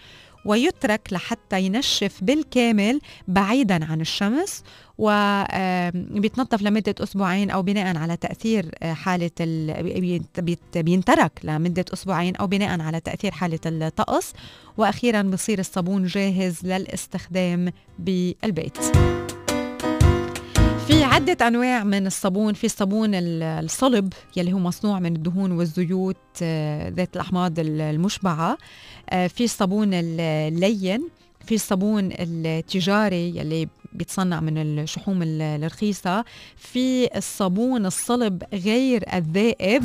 ويترك لحتى ينشف بالكامل بعيدا عن الشمس، وبيتنظف لمدة أسبوعين أو بناء على تأثير حالة بينترك لمدة أسبوعين أو بناء على تأثير حالة الطقس، وأخيرا بصير الصابون جاهز للاستخدام بالبيت. في عدة أنواع من الصابون، في الصابون الصلب يلي هو مصنوع من الدهون والزيوت ذات الأحماض المشبعة، في الصابون اللين، في الصابون التجاري يلي بيتصنع من الشحوم الرخيصة، في الصابون الصلب غير الذائب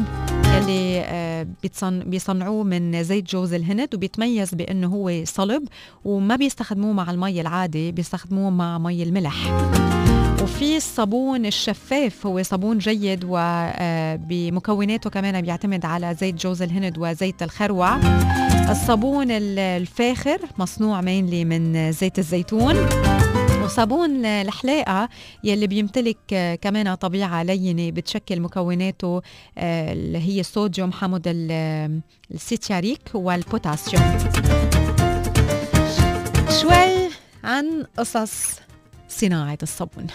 يلي بيصنعوه من زيت جوز الهند، وبيتميز بأنه هو صلب وما بيستخدموه مع المي العادي، بيستخدموه مع مي الملح. وفي الصابون الشفاف، هو صابون جيد وبمكوناته كمان بيعتمد على زيت جوز الهند وزيت الخروع. الصابون الفاخر مصنوع مينلي من زيت الزيتون. وصابون الحلاقة يلي بيمتلك كمان طبيعة لينة، بتشكل مكوناته اللي هي الصوديوم، حمض السيتياريك والبوتاسيوم. شوي عن قصص صناعة الصابون.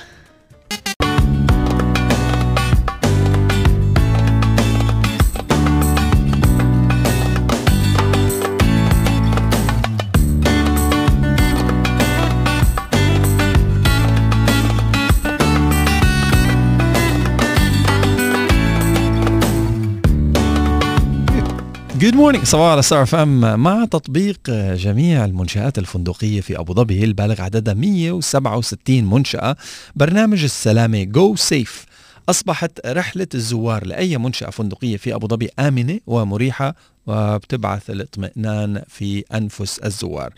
جود مورنينغ، صباح على ستار FM. مع تطبيق جميع المنشآت الفندقية في أبو ظبي البالغ عددها 167 منشأة، برنامج السلامة Go Safe أصبحت رحلة الزوار لأي منشأة فندقية في أبو ظبي آمنة ومريحة، وبتبعث الاطمئنان في أنفس الزوار.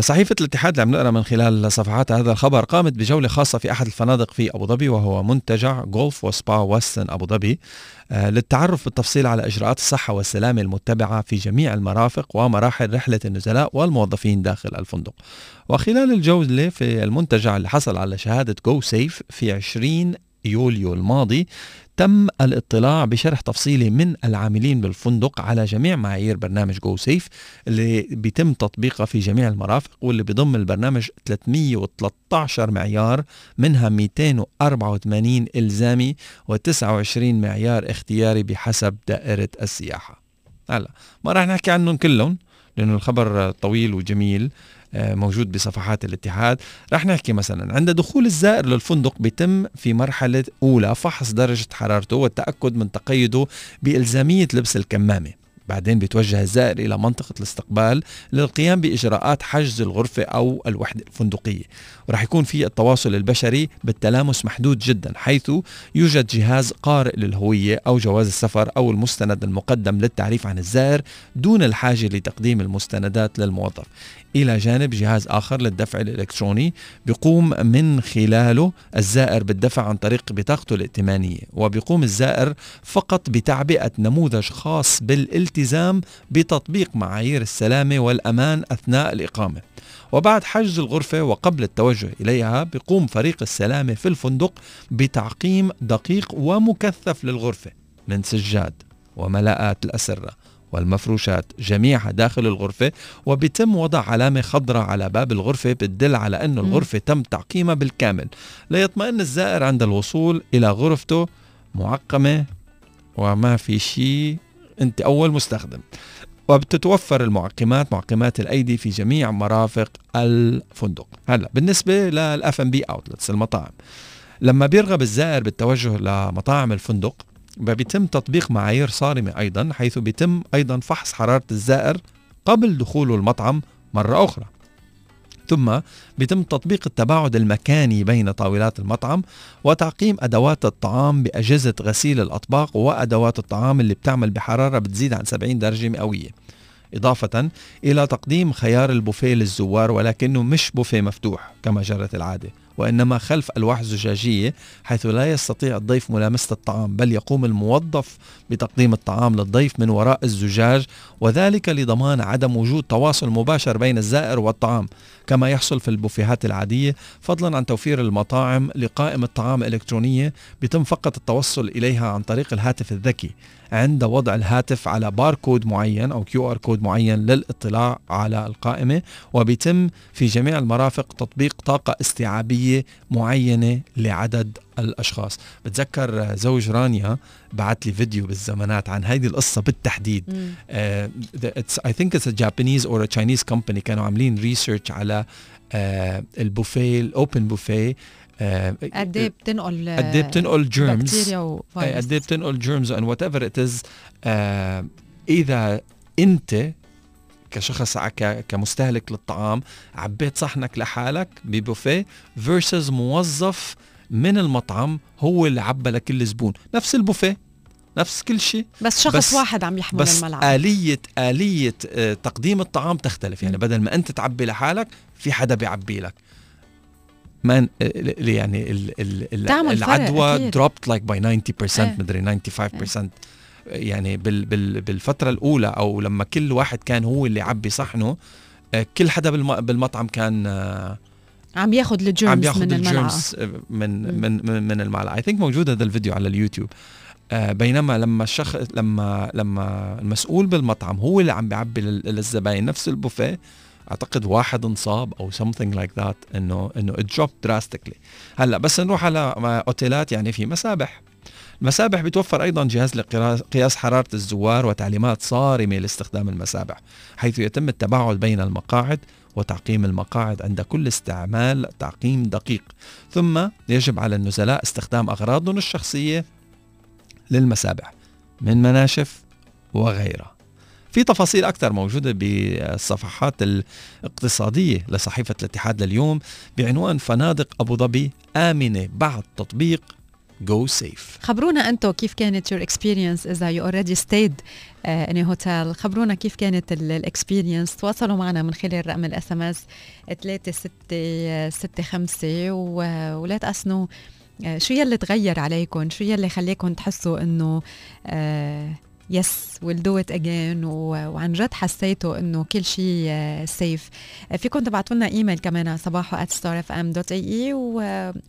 صحيفة الاتحاد اللي عم نقرأ من خلال صفحات هذا الخبر قامت بجولة خاصة في أحد الفنادق في أبو ظبي، وهو منتجع جولف وسبا وستن أبو ظبي، للتعرف بالتفصيل على إجراءات الصحة والسلامة المتبعة في جميع المرافق ومراحل رحلة النزلاء والموظفين داخل الفندق. وخلال الجولة في المنتجع اللي حصل على شهادة جو سيف في 20 يوليو الماضي، تم الاطلاع بشرح تفصيلي من العاملين بالفندق على جميع معايير برنامج جو سيف اللي بيتم تطبيقه في جميع المرافق، واللي بيضم البرنامج 313 معيار، منها 284 إلزامي و29 معيار اختياري بحسب دائرة السياحة. هلا ما راح نحكي عنهم كلهم لأنه الخبر طويل وجميل، موجود بصفحات الاتحاد. رح نحكي مثلا عند دخول الزائر للفندق بيتم في مرحلة أولى فحص درجة حرارته والتأكد من تقيده بإلزامية لبس الكمامة. بعدين بيتوجه الزائر إلى منطقة الاستقبال للقيام بإجراءات حجز الغرفة أو الوحدة الفندقية، ورح يكون في التواصل البشري بالتلامس محدود جدا، حيث يوجد جهاز قارئ للهوية أو جواز السفر أو المستند المقدم للتعريف عن الزائر دون الحاجة لتقديم المستندات للموظف، إلى جانب جهاز آخر للدفع الإلكتروني بيقوم من خلاله الزائر بالدفع عن طريق بطاقته الائتمانية، وبيقوم الزائر فقط بتعبئة نموذج خاص بالالتزام بتطبيق معايير السلامة والأمان أثناء الإقامة. وبعد حجز الغرفة وقبل التوجه إليها، بيقوم فريق السلامة في الفندق بتعقيم دقيق ومكثف للغرفة من سجاد وملاءات الأسرة والمفروشات جميعها داخل الغرفة، وبيتم وضع علامة خضراء على باب الغرفة بتدل على أن الغرفة تم تعقيمها بالكامل، ليطمئن الزائر عند الوصول إلى غرفته معقمة وما في شيء أنت أول مستخدم. وبتتوفر المعقمات، معقمات الأيدي، في جميع مرافق الفندق. هلا بالنسبة للF&B Outlets المطاعم، لما بيرغب الزائر بالتوجه لمطاعم الفندق بيتم تطبيق معايير صارمة أيضا، حيث بيتم أيضا فحص حرارة الزائر قبل دخوله المطعم مرة أخرى، ثم بيتم تطبيق التباعد المكاني بين طاولات المطعم، وتعقيم أدوات الطعام بأجهزة غسيل الأطباق وأدوات الطعام اللي بتعمل بحرارة بتزيد عن 70 درجة مئوية، إضافة إلى تقديم خيار البوفيه للزوار، ولكنه مش بوفيه مفتوح كما جرت العادة، وإنما خلف ألواح زجاجية، حيث لا يستطيع الضيف ملامسة الطعام، بل يقوم الموظف بتقديم الطعام للضيف من وراء الزجاج، وذلك لضمان عدم وجود تواصل مباشر بين الزائر والطعام كما يحصل في البوفيهات العادية، فضلا عن توفير المطاعم لقائمة طعام إلكترونية بيتم فقط التوصل إليها عن طريق الهاتف الذكي عند وضع الهاتف على باركود معين أو QR كود معين للاطلاع على القائمة. وبيتم في جميع المرافق تطبيق طاقة استيعابية معينة لعدد الأشخاص. بتذكر زوج رانيا بعت لي فيديو بالزمانات عن هذه القصة بالتحديد. I think it's a Japanese or a Chinese company كانوا عاملين ريسيرش على البوفيه، الأوبن بوفيه، قد ايه بتنقل جيرمز، قد ايه بتنقل جيرمز and whatever it is. إذا أنت كشخص كمستهلك للطعام عبيت صحنك لحالك ببوفيه versus موظف من المطعم هو اللي عبى لكل زبون نفس البوفيه نفس كل شيء بس شخص واحد عم يحمل الملعب، بس آلية تقديم الطعام تختلف. يعني بدل ما أنت تعبي لحالك في حدا بيعبي لك. مان يعني العدوى dropped like by 90% مدري 95% يعني بالفترة الأولى أو لما كل واحد كان هو اللي عبي صحنه كل حدا بالمطعم كان عم ياخذ الجيرمز من الملعقة من من من الملعقة. I think موجود هذا الفيديو على اليوتيوب. بينما لما الشخص لما المسؤول بالمطعم هو اللي عم بيعبي للزباين نفس البوفيه اعتقد واحد انصاب او something like that انه it dropped drastically. هلا بس نروح على اوتيلات. يعني في مسابح، المسابح بتوفر ايضا جهاز لقياس حرارة الزوار وتعليمات صارمة لاستخدام المسابح، حيث يتم التباعد بين المقاعد وتعقيم المقاعد عند كل استعمال تعقيم دقيق، ثم يجب على النزلاء استخدام اغراضهم الشخصية للمسابح من مناشف وغيرها. في تفاصيل أكثر موجودة بالصفحات الاقتصادية لصحيفة الاتحاد لليوم بعنوان فنادق أبو ظبي آمنة بعد تطبيق Go Safe. خبرونا أنتو كيف كانت your experience إذا you already stayed in a hotel. خبرونا كيف كانت experience. تواصلوا معنا من خلال رقم SMS 3665 ولا تأسنوا شو يلي تغير عليكم، شو يلي خليكم تحسوا انه يس ويل دو ات اجين وعن جد حسيتوا انه كل شيء سيف. فيكم تبعتوا لنا ايميل كمان على sabaho@starfm.ae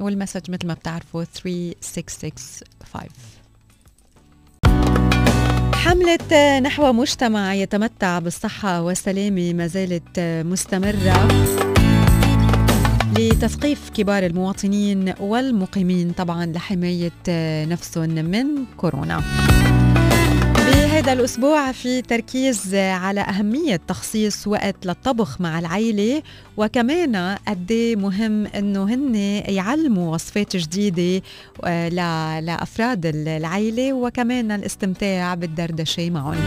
والمسج مثل ما بتعرفوا 3665. حملة نحو مجتمع يتمتع بالصحة والسلامة ما زالت مستمرة لتثقيف كبار المواطنين والمقيمين طبعا لحماية نفسهم من كورونا. بهذا الأسبوع في تركيز على أهمية تخصيص وقت للطبخ مع العائلة، وكمان قديه مهم أنه هن يعلموا وصفات جديدة لأفراد العائلة وكمان الاستمتاع بالدردشة معهم.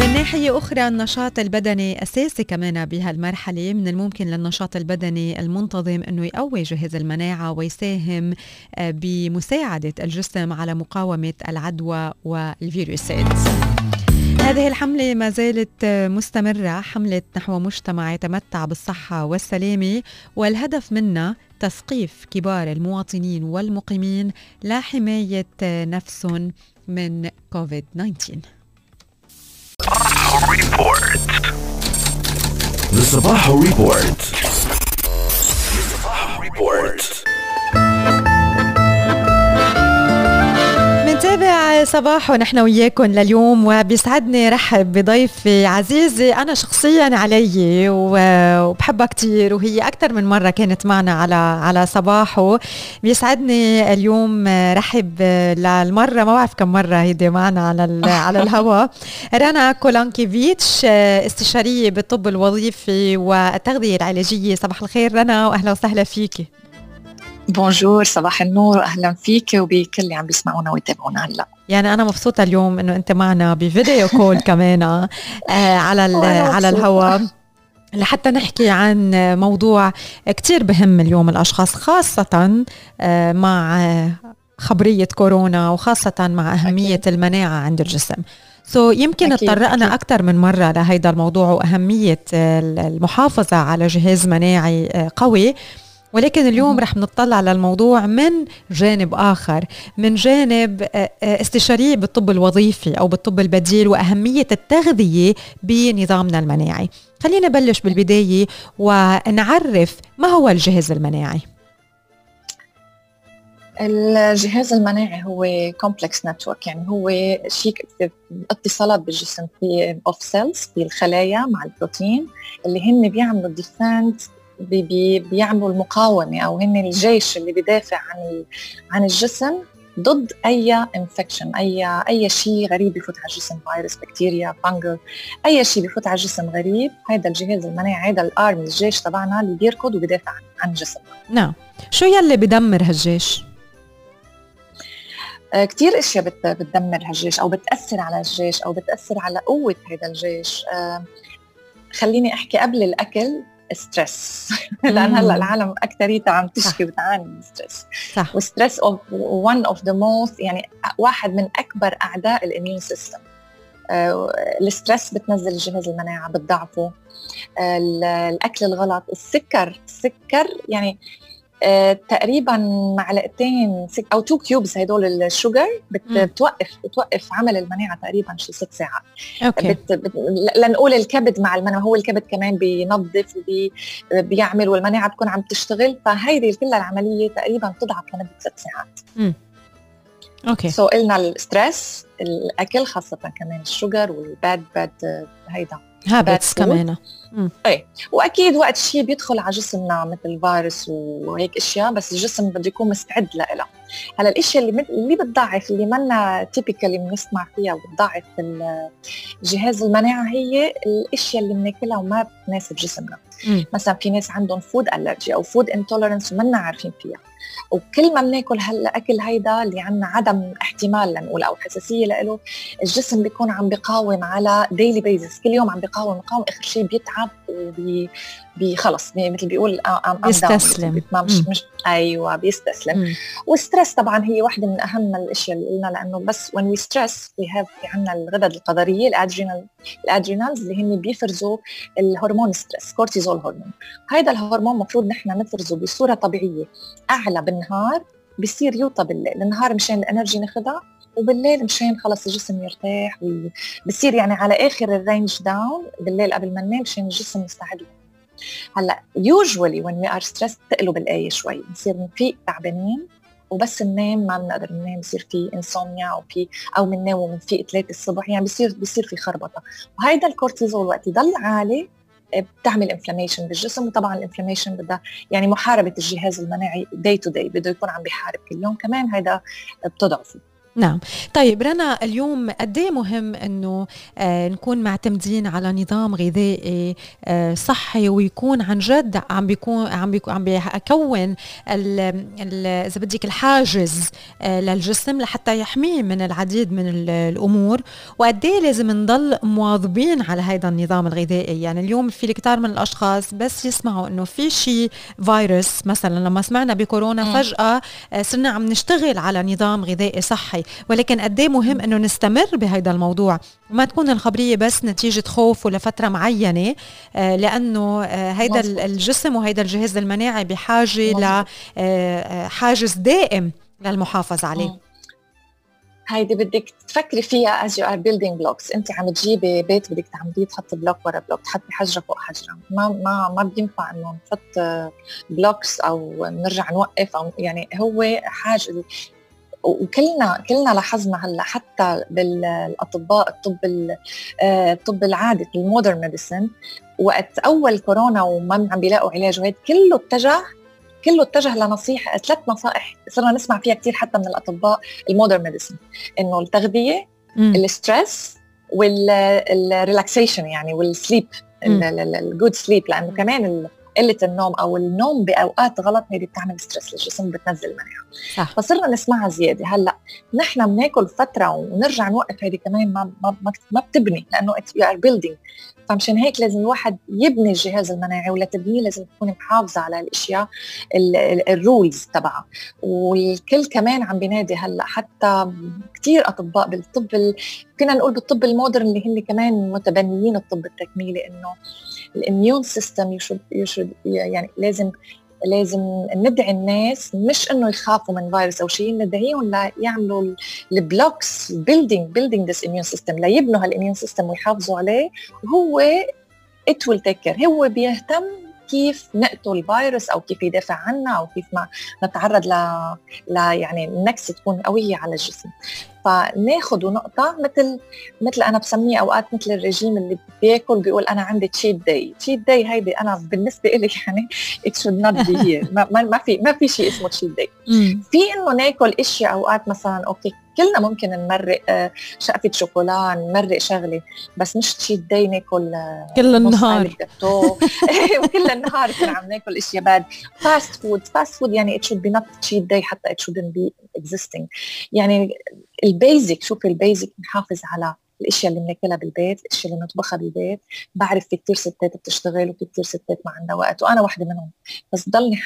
من ناحية أخرى النشاط البدني أساسي كمان بهالمرحلة. من الممكن للنشاط البدني المنتظم أنه يقوي جهاز المناعة ويساهم بمساعدة الجسم على مقاومة العدوى والفيروسات. هذه الحملة ما زالت مستمرة، حملة نحو مجتمع يتمتع بالصحة والسلامة، والهدف منها تثقيف كبار المواطنين والمقيمين لحماية نفسهم من كوفيد 19. The Sabaho Report. The Sabaho Report. منتابع صباحو نحن وياكم لليوم، وبيسعدني رحب بضيفي عزيزة أنا شخصيا علي وبحبها كتير، وهي أكثر من مرة كانت معنا على صباحو. بيسعدني اليوم رحب للمرة ما بعرف كم مرة هيدي معنا على الهوا رنا كولانكي فيتش، استشارية بالطب الوظيفي والتغذية العلاجية. صباح الخير رنا وأهلا وسهلا فيكي. بونجور، صباح النور واهلا فيك وبكل اللي عم بيسمعونا ويتابعونا هلا. يعني انا مبسوطه اليوم انه انت معنا بفيديو كول كمان على الهواء لحتى نحكي عن موضوع كتير بهم اليوم الاشخاص، خاصه مع خبريه كورونا وخاصه مع اهميه المناعه عند الجسم. يمكن اتطرقنا أكثر من مرة لهيدا الموضوع وأهمية المحافظة على جهاز مناعي قوي، ولكن اليوم رح نطلع على الموضوع من جانب آخر، من جانب استشارية بالطب الوظيفي أو بالطب البديل وأهمية التغذية بنظامنا المناعي. خلينا نبلش بالبداية ونعرف ما هو الجهاز المناعي. الجهاز المناعي هو كومبلكس نتورك، يعني هو شيء اتصالات بالجسم في اوف سيلز، بالخلايا مع البروتين اللي هن بيعملوا الديفند، بيعملوا المقاومه او هن الجيش اللي بيدافع عن الجسم ضد اي انفكشن، اي شيء غريب بفوت على الجسم، فيروس، بكتيريا، فانجل، اي شيء بفوت على الجسم غريب. هذا الجهاز المناعي، هذا الارم، الجيش تبعنا اللي بيركض وبيدافع عن الجسم. نعم، شو يلي بدمر هالجيش؟ كتير اشياء بتدمر هالجيش او بتاثر على الجيش او بتاثر على قوه هذا الجيش. خليني احكي قبل الاكل ستريس لان هلا العالم اكثريتها عم تشكي وتعاني من ستريس، والستريس one of the most يعني واحد من اكبر اعداء الاميون سيستم. الستريس بتنزل جهاز المناعه، بتضعفه. الاكل الغلط، السكر يعني تقريبا 2 كيوبز هدول الشوجر بتوقف عمل المناعه تقريبا شي 6 ساعات. لنقول الكبد مع المناعه، هو الكبد كمان بينظف وبيعمل والمناعه بتكون عم تشتغل، فهيدي كلها العمليه تقريبا بتضعف لمده 6 ساعات. اوكي، سو قلنا الستريس، الاكل خاصه كمان الشوجر والباد هيدا هابتس كمان. ايه، واكيد وقت شيء بيدخل على جسمنا مثل فيروس وهيك اشياء، بس الجسم بده يكون مستعد لها. هلا الاشياء اللي بتضعف، اللي منا تيبيكالي بنسمع فيها وبتضعف جهاز المناعه، هي الاشياء اللي بناكلها وما بتناسب جسمنا. مثلا في ناس عندهم فود الرجي او فود انتولرنس ومنا عارفين فيها، وكل ما بناكل هالاكل هيدا اللي عندنا عدم احتمال لنقول او حساسيه له، الجسم بيكون عم بقاوم على ديلي بيزس، كل يوم عم بقاوم، اخر شيء بيتعب وبيخلص مثل بيقول بيستسلم. ايوه بيستسلم. والستريس طبعا هي واحده من اهم الاشياء اللي قلنا، لانه بس when we stress we have في عندنا الغدد القدريه الادرينالز اللي هن بيفرزوا الهرمون ستريس، كورتيزول هرمون. هيدا الهرمون المفروض نحن نفرزه بصوره طبيعيه، اعلى بالنهار، بيصير يوطى بالليل. النهار مشان الانرجي ناخذها، وبالليل مشان خلص الجسم يرتاح، وبصير يعني على اخر الرينج داون بالليل قبل ما ننام مشان الجسم يستعد. هلا يوجوالي when we are stressed تقلب الايه شوي، بنصير نفيق تعبانين وبس ننام ما بنقدر ننام، بصير في انسومنيا او بننام وبنفيق 3 الصبح، يعني بصير في خربطه. وهيدا الكورتيزول وقت يضل عالي بتعمل انفلاميشن بالجسم، وطبعا الانفلاميشن بدها يعني محاربه الجهاز المناعي داي تو داي، بده يكون عم بيحارب كل يوم، كمان هيدا بتضعفه. نعم. طيب رنا، اليوم قد ايه مهم انه نكون معتمدين على نظام غذائي صحي، ويكون عن جد عم بيكون اذا بدك الحاجز للجسم لحتى يحميه من العديد من الامور، وقد ايه لازم نضل مواظبين على هذا النظام الغذائي؟ يعني اليوم في الكثير من الاشخاص بس يسمعوا انه في شيء فيروس، مثلا لما سمعنا بكورونا فجأة صرنا عم نشتغل على نظام غذائي صحي، ولكن قد ايه مهم انه نستمر بهذا الموضوع، وما تكون الخبريه بس نتيجه خوف ولفتره معينه، لانه هذا الجسم وهذا الجهاز المناعي بحاجه لحاجز دائم للمحافظه عليه. هيدي بدك تفكري فيها as you are building blocks. انت عم تجيبي بيت بدك تعمليه، تحطي بلوك ورا بلوك، تحطي حجره فوق حجره، ما بينفع انه نحط بلوكس او نرجع نوقف، او يعني هو حاجه. وكلنا لاحظنا هلا حتى بالاطباء، الطب العادي، المودرن ميديسن، وقت اول كورونا وما عم بيلاقوا علاج وهيك، كله اتجه لنصيحه، 3 نصائح صرنا نسمع فيها كثير حتى من الاطباء المودرن ميديسن، انه التغذيه، الستريس، والريلاكسيشن يعني، والسليب، الجود سليب، لانه كمان قلة النوم أو النوم بأوقات غلط هي بتعمل ستريس للجسم، بتنزل المناعة. فصرنا نسمعها زيادة. هلا نحن بناكل فترة ونرجع نوقف، هيدي كمان ما بتبني، لأنه you are building. فمشان هيك لازم الواحد يبني الجهاز المناعي، ولا تبنيه لازم تكون محافظة على الأشياء، الرولز تبعها. والكل كمان عم بينادي هلا، حتى كتير أطباء بالطب، كنا نقول بالطب المودرن اللي هن كمان متبنيين الطب التكميلي، إنه الاميون سيستم يعني لازم ندعي الناس مش انه يخافوا من فيروس او شيء، ندعيهم ليعملوا البلوكس، بيلدينج ذس اميون سيستم، ليبنوا هالاميون سيستم ويحافظوا عليه، وهو ات ويل تيك كير. هو بيهتم كيف نقتل الفيروس او كيف يدافع عنا او كيف ما نتعرض ل يعني النكسه تكون قويه على الجسم. فناخذ نقطه مثل انا بسميه اوقات مثل الرجيم اللي بياكل بيقول انا عندي تشيت داي. هيدي انا بالنسبه لي يعني it should not be here. ما في شيء اسمه تشيت داي. في انه ناكل اشياء اوقات، مثلا اوكي كلنا ممكن نمرق شقفة شوكولا، نمرق شغلة، بس مش شيء بدي ناكل كل النهار وكل النهار كنا عم ناكل اشياء باد. فاست فود، فاست فود يعني it should be not cheat day حتى it shouldn't be existing. يعني البيزك، شوف البيزك، نحافظ على الاشياء اللي بناكلها بالبيت، الاشياء اللي نطبخها بالبيت. بعرف في كتير ستات بتشتغل وفي كتير ستات ما عندها وقت وانا واحده منهم، بس ضلني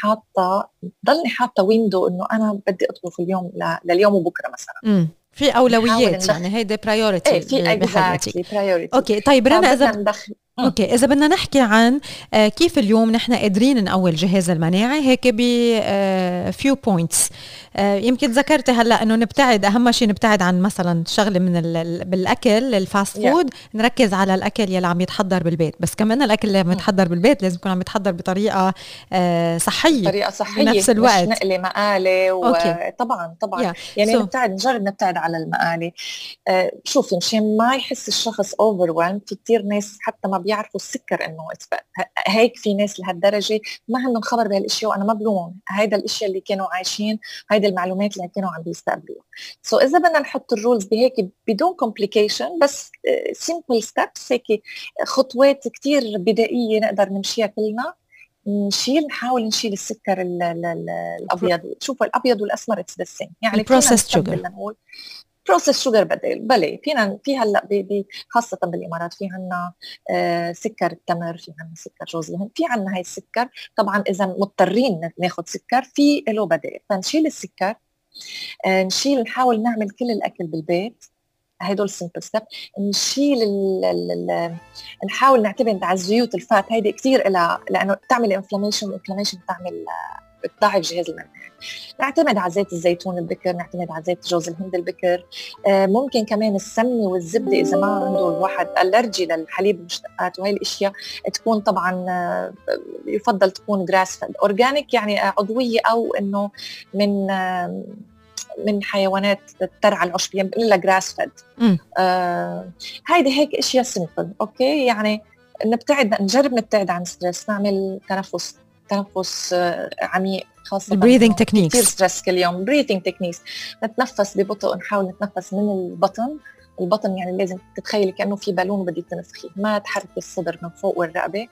حاطه ويندو انه انا بدي اطبخ اليوم لليوم وبكره مثلا. في اولويات، يعني هيدا برايورتي. ايه في برايورتي. اوكي طيب رنا، اذا بدنا نحكي عن كيف اليوم نحن قادرين نقوي الجهاز المناعي هيك ب فيو بوينتس، يمكن ذكرتي هلا انه نبتعد، اهم شيء نبتعد عن مثلا شغله من بالاكل الفاست فود، نركز على الاكل يلي عم يتحضر بالبيت، بس كمان الاكل اللي عم يتحضر بالبيت لازم يكون عم يتحضر بطريقه صحيه، طريقه صحيه بنفس الوقت، مش نقلي مقالي. طبعا يعني نبتعد على المقالي. شوفي مشان ما يحس الشخص اوفر، في كثير ناس حتى ما بيعرفوا السكر انه هيك، في ناس لهالدرجه ما عندهم خبر بهالاشياء، وانا ما بلوم، هيدا الاشياء اللي كانوا عايشين، هيدا المعلومات اللي كانوا عم بيستقبلوها. سو اذا بدنا نحط الرولز بهيك بدون كومبليكيشن، بس سيمبل ستبس، هيك خطوات كتير بدائيه نقدر نمشيها كلنا، نحاول نشيل السكر الابيض. شوفوا الابيض والاسمر اتس ذا سيم، يعني بروسيس شوجر، بروسيس شوجر بدل بلي فينا في هلا خاصه بالامارات في عنا سكر التمر، في عنا سكر جوز الهند، في عنا هاي السكر. طبعا اذا مضطرين ناخذ سكر في له بدائل، فنشيل السكر، نحاول نعمل كل الاكل بالبيت، هدول سمبل ستيب. نشيل نحاول نعتمد على الزيوت، الفات هيدي كثير لانه بتعمل انفلاميشن، والانفلاميشن بتعمل بتضاعف جهاز المناعي. نعتمد على زيت الزيتون البكر، نعتمد على زيت جوز الهند البكر، ممكن كمان السمنه والزبده اذا ما عنده الواحد الرجي للحليب المشتقات وهي الاشياء، تكون طبعا يفضل تكون جراس فيد اورجانيك، يعني عضويه او انه من حيوانات الترعه العشبيه، بنقول لها جراس فيد. هيدي هيك اشياء سمبل. اوكي يعني نجرب نبتعد عن ستريس، نعمل تنفس عميق، خاصه البريذنج تكنيكس، كثير ستريس كل يوم، بريذنج تكنيكس، نتنفس ببطء، نحاول نتنفس من البطن يعني لازم تتخيلي كانه في بالون وبدك تنفخيه، ما تحركي الصدر من فوق والرقبه،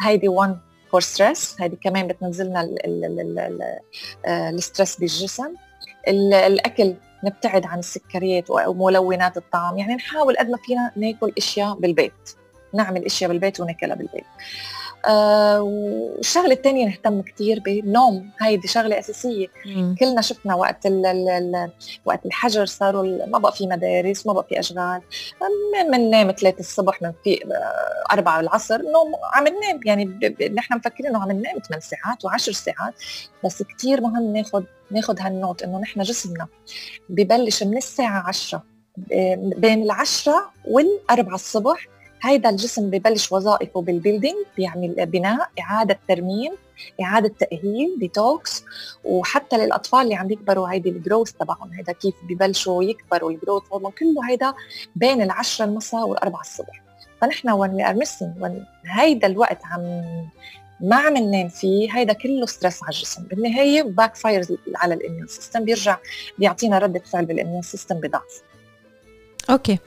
هيدي وان فور ستريس، هيدي كمان بتنزلنا الستريس بالجسم. الاكل نبتعد عن السكريات وملونات الطعام، يعني نحاول قد ما فينا ناكل اشياء بالبيت، نعمل اشياء بالبيت وناكلها بالبيت. والشغله الثانيه نهتم كثير بالنوم، هيدي شغله اساسيه. كلنا شفنا وقت الحجر صاروا ما بقى في مدارس، ما بقى في اشغال، من نام 3 الصبح، من في 4 العصر، نوم عم ننام، يعني نحن مفكرين انه عم ننام 8 ساعات و10 ساعات، بس كثير مهم ناخذ هالنوت انه نحن جسمنا ببلش من الساعه 10، بين العشرة والأربعة الصبح هيدا الجسم ببلش وظائفه بالبيلدينج، بيعمل بناء، إعادة ترميم، إعادة تأهيل، ديتوكس. وحتى للأطفال اللي عم يكبروا هيدي الجروث تبعهم، هيدا كيف ببلشوا يكبروا الجروث هرمون، كله هيدا بين 10 المساء و4 الصبح. فنحن هيدا الوقت ما عم ننام فيه، هيدا كله ستريس على الجسم، بالنهاية باك فاير على الإميون سيستم، بيرجع بيعطينا ردة فعل بالإميون سيستم بضعف. أوكي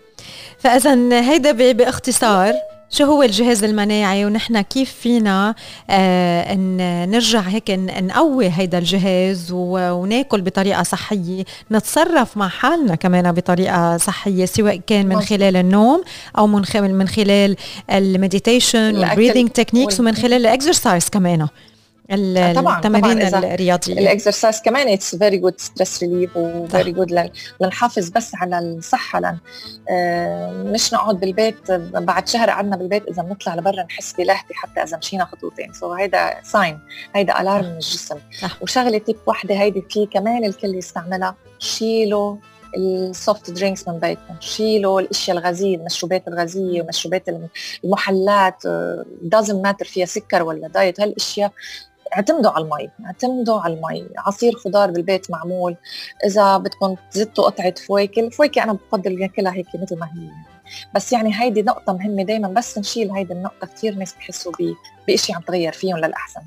فإذن هيدا باختصار شو هو الجهاز المناعي، ونحن كيف فينا نرجع هيك نقوي هيدا الجهاز وناكل بطريقة صحية، نتصرف مع حالنا كمان بطريقة صحية، سواء كان من خلال النوم أو من خلال المديتيشن والبريذنج تكنيكس، ومن خلال الاكسرسايز كمان، التمارين الرياضيه. الاكسرسايز كمان اتس فيري جود ستريس ريليف، وفيري جود لنحافظ بس على الصحه، لان مش نقعد بالبيت بعد شهر قعدنا بالبيت، اذا بنطلع لبرا نحس بلهتي حتى اذا مشينا خطوتين. سو هيدا ساين، هيدا الارم من الجسم. وشغله تيب واحده هيدي في كمان الكل يستعملها، شيلوا السوفت درينكس من بيتكم، شيلوا الاشياء الغازيه، المشروبات الغازيه ومشروبات المحلات، دازنت ماتر فيها سكر ولا دايت، هالاشياء اعتمدوا على المي، عصير خضار بالبيت معمول، اذا بدكم تزتوا قطعه فواكه انا بفضل ياكلها هيك مثل ما هي، بس يعني هيدي نقطه مهمه دايما، بس نشيل هيدي النقطه، كثير ناس بحسوا بشيء عم تغير فيهم للاحسن.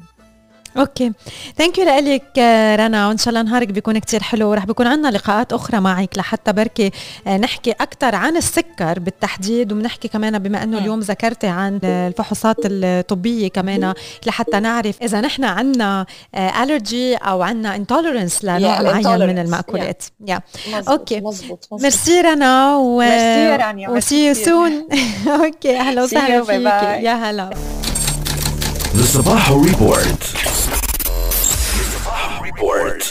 اوكي ثانك يو لك رنا، وان شاء الله نهارك بيكون كتير حلو، ورح بيكون عندنا لقاءات اخرى معك لحتى بركي نحكي اكثر عن السكر بالتحديد، وبنحكي كمان بما انه اليوم ذكرتي عن الفحوصات الطبيه كمان لحتى نعرف اذا نحن عندنا الرجي او عندنا انتولرنس لنوع معين من المأكولات. يا اوكي ميرسي رنا، ميرسي رانيا، وسي يو سون. اوكي اهلا وسهلا فيك، يا هلا. Sabaho Report. Sabaho Report.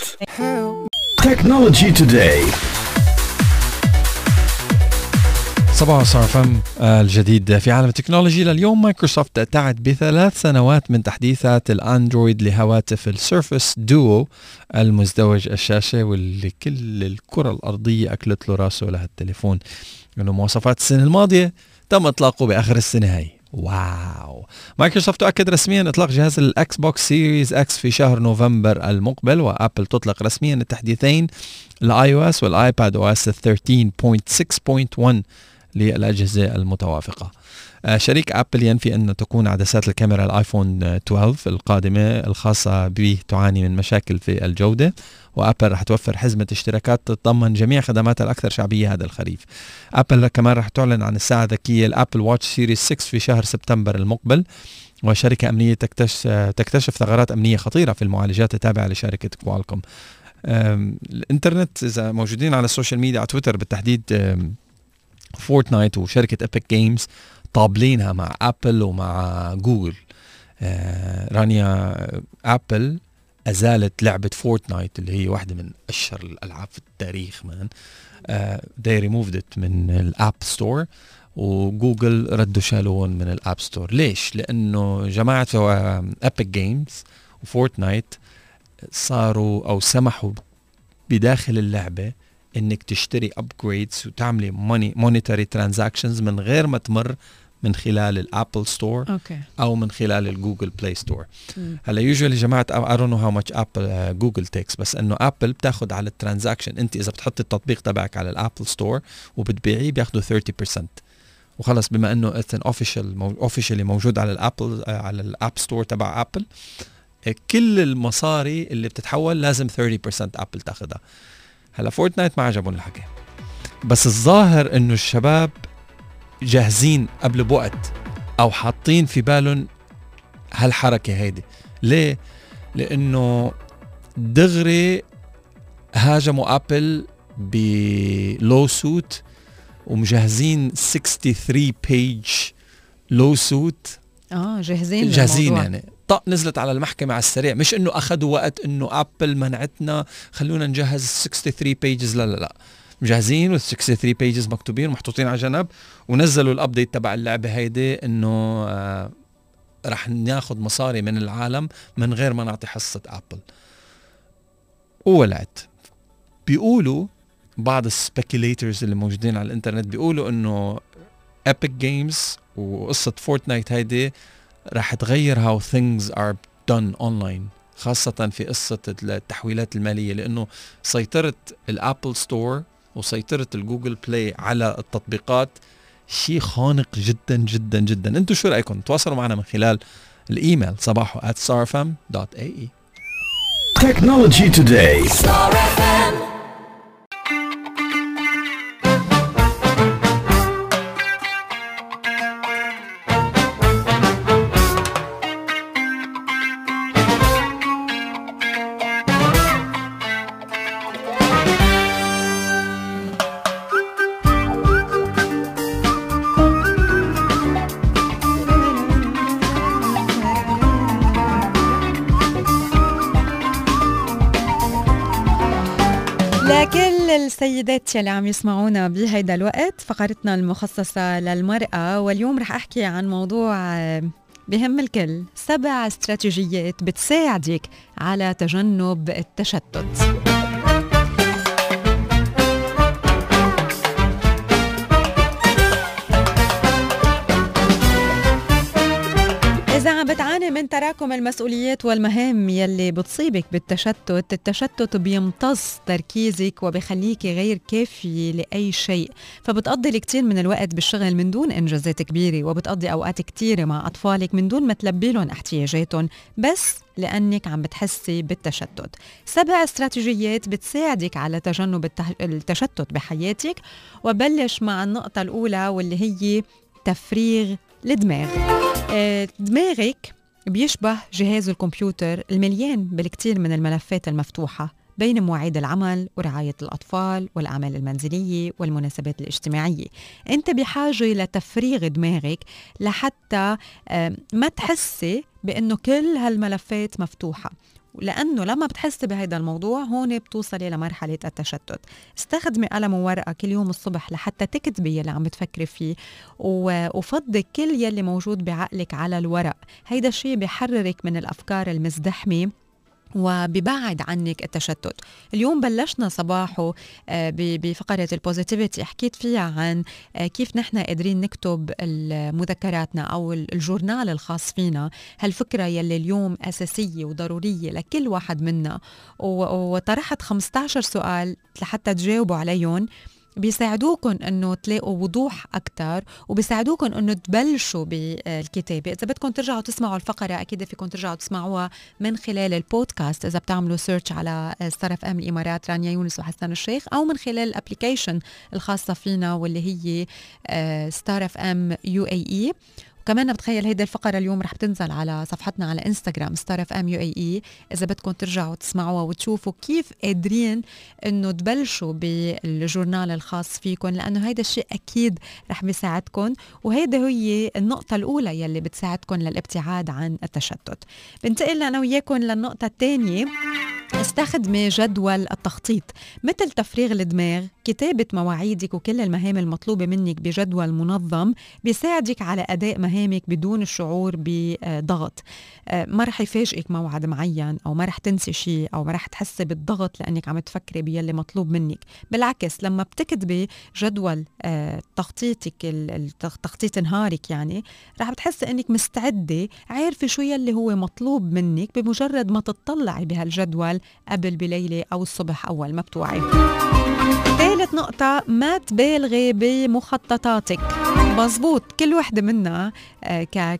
Technology Today. صباح ستار فم الجديد في عالم التكنولوجي لليوم. مايكروسوفت أتعت ب3 سنوات من تحديثات الأندرويد لهواتف السيرفس دوو المزدوج الشاشة، واللي كل الكرة الأرضية أكلت له راسه لهالتليفون، لأنه مواصفات السنة الماضية تم إطلاقه بآخر السنة هاي. واو. مايكروسوفت تؤكد رسميا اطلاق جهاز الاكس بوكس سيريز اكس في شهر نوفمبر المقبل، وابل تطلق رسميا التحديثين الاي او اس والايباد او اس 13.6.1 للاجهزه المتوافقه. شريك ابل ينفي ان تكون عدسات الكاميرا الايفون 12 القادمه الخاصه به تعاني من مشاكل في الجوده، وابل رح توفر حزمه اشتراكات تتضمن جميع خدماتها الاكثر شعبيه هذا الخريف. ابل كمان رح تعلن عن الساعه الذكيه الابل واتش سيريز 6 في شهر سبتمبر المقبل، وشركه امنيه تكتشف ثغرات امنيه خطيره في المعالجات التابعه لشركه كوالكوم. الانترنت اذا موجودين على السوشيال ميديا على تويتر بالتحديد، فورتنايت وشركه ابيك جيمز طابلينها مع ابل ومع جوجل. رانيا، ابل ازالت لعبه فورتنايت اللي هي واحده من اشهر الالعاب في التاريخ مان، they removed it من الاب ستور، وجوجل ردوا شالوهم من الاب ستور. ليش؟ لانه جماعه ابيك جيمز وفورتنايت صاروا او سمحوا بداخل اللعبه انك تشتري ابجريدز وتعملي مونيتري ترانزاكشنز من غير ما تمر من خلال الابل ستور او من خلال الجوجل بلاي ستور. هلا يوجوالي جماعه I don't know how much Apple Google takes، بس انه ابل بتاخذ على الترانزاكشن، انت اذا بتحطي التطبيق تبعك على الابل ستور وبتبيعيه بياخذوا 30%، وخلص بما انه it's an officially موجود على الابل على الاب ستور تبع ابل، كل المصاري اللي بتتحول لازم 30% ابل تاخذها. هلا فورتنايت ما عجبهم الحكي، بس الظاهر انه الشباب جاهزين قبل بوقت او حاطين في بالهم هالحركه هيدي. ليه؟ لانه دغري هاجموا ابل بلو سوت، ومجهزين 63 بيج لو سوت. جاهزين يعني نزلت على المحكمة على السريع، مش انه اخذوا وقت انه ابل منعتنا خلونا نجهز 63 بيجز، لا لا لا، مجهزين وال 63 بيجز مكتوبين ومحطوطين على جنب، ونزلوا الابديت تبع اللعبة هيدي انه رح ناخذ مصاري من العالم من غير ما نعطي حصة ابل. وولعت. بيقولوا بعض السبيكيليترز اللي موجودين على الانترنت بيقولوا انه ابيك جيمز وقصة فورتنايت هيدي راح تغير how things are done online، خاصة في قصة التحويلات المالية، لأنه سيطرة الأبل ستور وسيطرة الجوجل بلاي على التطبيقات شيء خانق جدا جدا جدا. أنتوا شو رأيكم؟ تواصلوا معنا من خلال الإيميل sabaho@starfm.ae. Technology Today. السيدات يلي عم يسمعونا بهيدا الوقت، فقرتنا المخصصة للمرأة، واليوم رح أحكي عن موضوع بهم الكل، 7 استراتيجيات بتساعدك على تجنب التشتت. إذا عم بتعاني من تراكم المسؤوليات والمهام يلي بتصيبك بالتشتت، التشتت بيمتص تركيزك وبيخليك غير كافية لأي شيء، فبتقضي الكثير من الوقت بالشغل من دون إنجازات كبيرة، وبتقضي أوقات كثيرة مع أطفالك من دون ما تلبي لهم احتياجاتهم بس لأنك عم بتحسي بالتشتت. 7 استراتيجيات بتساعدك على تجنب التشتت بحياتك، وبلش مع النقطة الأولى واللي هي تفريغ الدماغ. دماغك بيشبه جهاز الكمبيوتر المليان بالكثير من الملفات المفتوحة بين مواعيد العمل ورعاية الأطفال والأعمال المنزلية والمناسبات الاجتماعية. أنت بحاجة لتفريغ دماغك لحتى ما تحسي بأنه كل هالملفات مفتوحة، لأنه لما بتحسي بهذا الموضوع هون بتوصلي لمرحلة التشتت. استخدمي قلم وورقة كل يوم الصبح لحتى تكتبي يلي عم بتفكري فيه، وفضي كل يلي موجود بعقلك على الورق. هيدا الشيء بيحررك من الأفكار المزدحمة وببعد عنك التشتت. اليوم بلشنا صباحه بفقرة البوزيتيفيتي، حكيت فيها عن كيف نحن قادرين نكتب مذكراتنا أو الجورنال الخاص فينا، هالفكرة يلي اليوم أساسية وضرورية لكل واحد منا، وطرحت 15 سؤال لحتى تجاوبوا عليهم. بيساعدوكم انه تلاقوا وضوح اكثر، وبيساعدوكم انه تبلشوا بالكتابه. اذا بدكم ترجعوا تسمعوا الفقره اكيد فيكم ترجعوا تسمعوها من خلال البودكاست، اذا بتعملوا سيرش على ستار اف ام الامارات رانيا يونس وحسن الشيخ، او من خلال الابلكيشن الخاصه فينا واللي هي ستار اف ام UAE. كمان بتخيل هيدا الفقرة اليوم رح بتنزل على صفحتنا على انستغرام ستار FM UAE، إذا بدكم ترجعوا تسمعوها وتشوفوا كيف قادرين إنه تبلشوا بالجورنال الخاص فيكم، لأنه هيدا الشيء أكيد رح بيساعدكم. وهيدا هي النقطة الأولى يلي بتساعدكم للابتعاد عن التشتت. بنتقل أنا وياكم للنقطة الثانية. استخدمي جدول التخطيط. مثل تفريغ الدماغ، كتابة مواعيدك وكل المهام المطلوبة منك بجدول منظم بيساعدك على أداء مهامك بدون الشعور بضغط. ما رح يفاجئك موعد معين، أو ما رح تنسي شيء، أو ما رح تحسي بالضغط لأنك عم تفكري باللي مطلوب منك. بالعكس لما بتكتبي جدول تخطيط نهارك، يعني رح بتحسي أنك مستعدة، عارفة شو يلي هو مطلوب منك بمجرد ما تطلعي بهالجدول قبل بليلة أو الصبح أول ما بتوعي. ثالث نقطة، ما تبالغي بمخططاتك. مظبوط، كل وحدة منا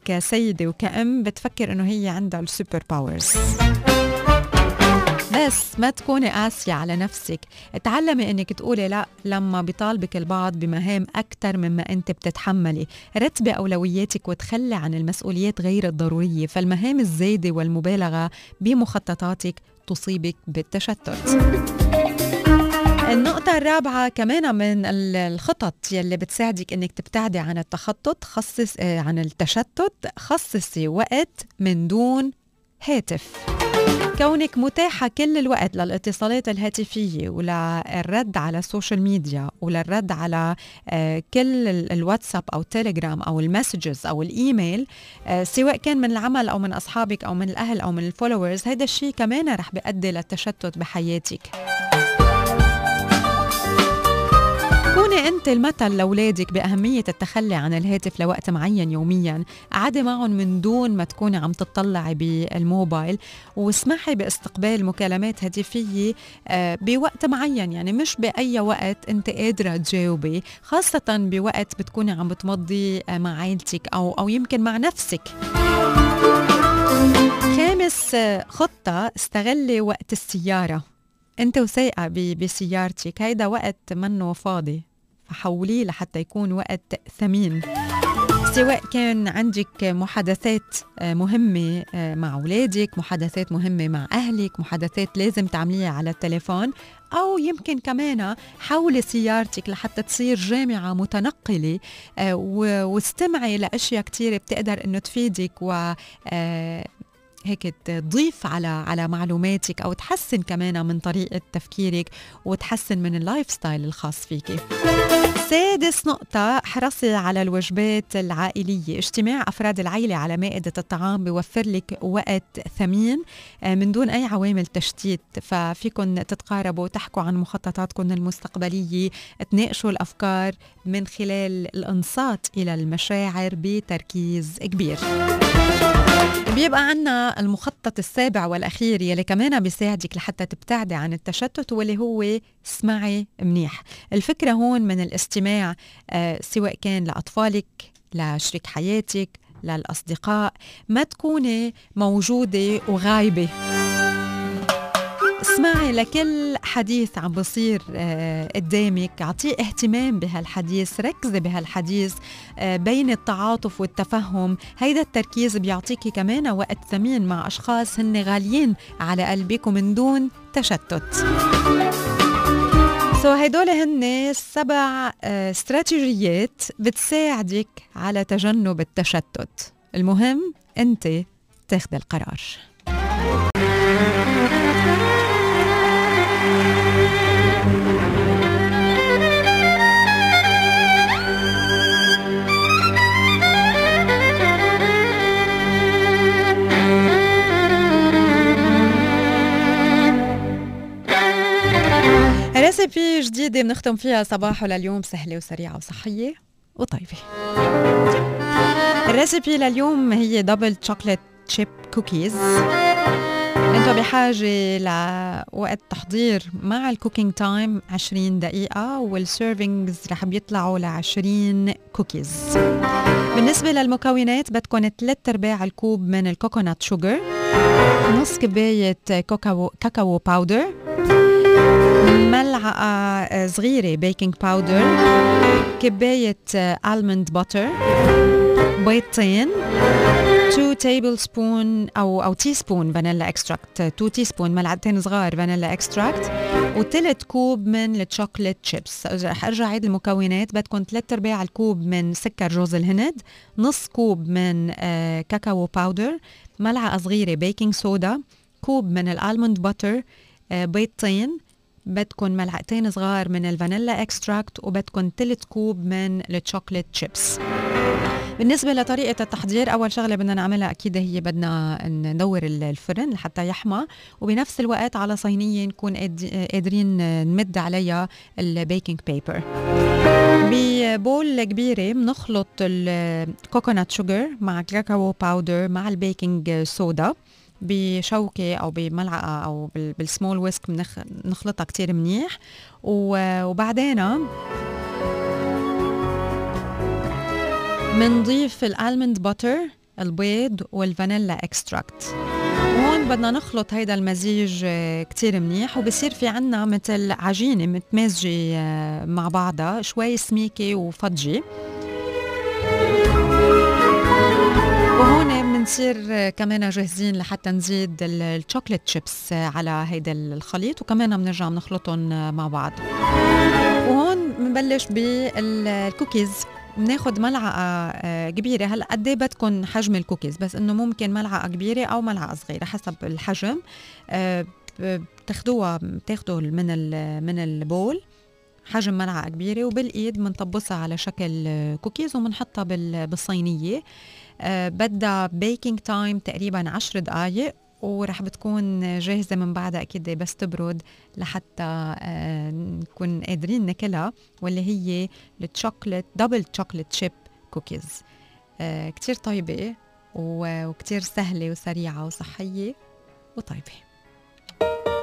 كسيدة وكأم بتفكر إنه هي عندها السوبر باورز، بس ما تكوني قاسية على نفسك. تعلمي انك تقولي لا لما بيطالبك البعض بمهام اكثر مما انت بتتحملي. رتبي اولوياتك وتخلي عن المسؤوليات غير الضرورية، فالمهام الزايدة والمبالغة بمخططاتك تصيبك بالتشتت. النقطة الرابعة كمان من الخطط يلي بتساعدك انك تبتعدي عن التخطط، عن التشتت، خصصي وقت من دون هاتف. كونك متاحة كل الوقت للاتصالات الهاتفية وللرد على السوشيال ميديا وللرد على كل الواتساب أو التليجرام أو المسجز أو الإيميل، سواء كان من العمل أو من أصحابك أو من الأهل أو من الفولورز، هيدا الشيء كمان رح بيؤدي للتشتت بحياتك. كوني أنت المثل لأولادك بأهمية التخلي عن الهاتف لوقت معين يومياً. قعدي معهم من دون ما تكوني عم تطلعي بالموبايل، واسمحي باستقبال مكالمات هاتفية بوقت معين، يعني مش بأي وقت أنت قادرة تجاوبي، خاصة بوقت بتكوني عم بتمضي مع عائلتك أو يمكن مع نفسك. خامس خطة، استغلي وقت السيارة. أنت وسايقة بسيارتك هيدا وقت منه فاضي، فحوليه لحتى يكون وقت ثمين، سواء كان عندك محادثات مهمة مع أولادك، محادثات مهمة مع أهلك، محادثات لازم تعمليها على التليفون، أو يمكن كمان حولي سيارتك لحتى تصير جامعة متنقلة واستمعي لأشياء كتير بتقدر أنه تفيدك و هيك تضيف على معلوماتك، أو تحسن كمان من طريقة تفكيرك وتحسن من اللايف ستايل الخاص فيك. سادس نقطة، احرصي على الوجبات العائلية. اجتماع أفراد العائلة على مائدة الطعام بيوفر لك وقت ثمين من دون أي عوامل تشتيت، ففيكن تتقاربوا، تحكوا عن مخططاتكم المستقبلية، تناقشوا الأفكار من خلال الإنصات إلى المشاعر بتركيز كبير. بيبقى عنا المخطط السابع والأخير يلي كمان بيساعدك لحتى تبتعدي عن التشتت، واللي هو اسمعي منيح. الفكرة هون من الاستماع سواء كان لأطفالك، لشريك حياتك، للأصدقاء. ما تكوني موجودة وغايبة، اسمعي لكل حديث عم بصير قدامك، اعطيه اهتمام بهالحديث، ركزي بهالحديث. بين التعاطف والتفهم، هيدا التركيز بيعطيكي كمان وقت ثمين مع أشخاص هن غاليين على قلبك ومن دون تشتت. هيدول هن 7 استراتيجيات بتساعدك على تجنب التشتت. المهم انت تاخدي القرار. ريسيبي جديدة بنختم فيها صباحه لليوم، سهلة وسريعة وصحية وطيبة. الريسيبي لليوم هي دبل تشوكلت شيب كوكيز. انتوا بحاجة لوقت تحضير مع الكوكينج تايم 20 دقيقة، والسيرفينجز رح بيطلعوا ل 20 كوكيز. بالنسبة للمكونات، بدكم 3/4 الكوب من الكوكونات شوجر، نص كباية كاكاو باودر، ملعقة صغيرة بيكنج باودر، كباية ألمند باتر، بيضتين، 2 تيبل سبون أو تي سبون فانيلا اكستراكت، 2 تي سبون، ملعقتين صغار فانيلا اكستراكت، وثلث كوب من التشوكلت شيبس. رح أرجع عيد المكونات. بدكم 3/4 الكوب من سكر جوز الهند، نص كوب من كاكاو باودر، ملعقة صغيرة بيكنج صودا، كوب من الألمند باتر، بيضتين، بدكن ملعقتين صغار من الفانيلا اكستراكت، وبدكن 3 كوب من التشوكلت شيبس. بالنسبة لطريقة التحضير، أول شغلة بدنا نعملها أكيد هي بدنا ندور الفرن لحتى يحمى، وبنفس الوقت على صينية نكون قادرين نمد عليها البيكنج بيبر. ببول كبيرة بنخلط الكوكونات شوجر مع كاكاو باودر مع البيكنج صودا بشوكة أو بملعقة أو بالسمول ويسك، بنخلطها كتير منيح. وبعدين منضيف الألمند باتر، البيض، والفانيلا اكستراكت. هون بدنا نخلط هيدا المزيج كتير منيح، وبصير في عنا مثل عجينة متمازجة مع بعضها، شوي سميكة وفضجي. نصير كمان جاهزين لحتى نزيد الشوكليت شيبس على هيدا الخليط، وكمان بنرجع بنخلطهم مع بعض. وهون بنبلش بالكوكيز. بناخد ملعقة كبيرة. هلا قد ايه بدكم حجم الكوكيز؟ بس انه ممكن ملعقة كبيرة او ملعقة صغيرة حسب الحجم. بتاخدوا من البول حجم ملعقة كبيرة، وبالايد بنطبسها على شكل كوكيز وبنحطها بالصينية. بدها بيكنج تايم تقريبا 10 دقايق، ورح بتكون جاهزة من بعدها أكيد بس تبرد لحتى نكون قادرين ناكلها، واللي هي التشوكلت دبل تشوكلت شيب كوكيز. كتير طيبة وكتير سهلة وسريعة وصحية وطيبة.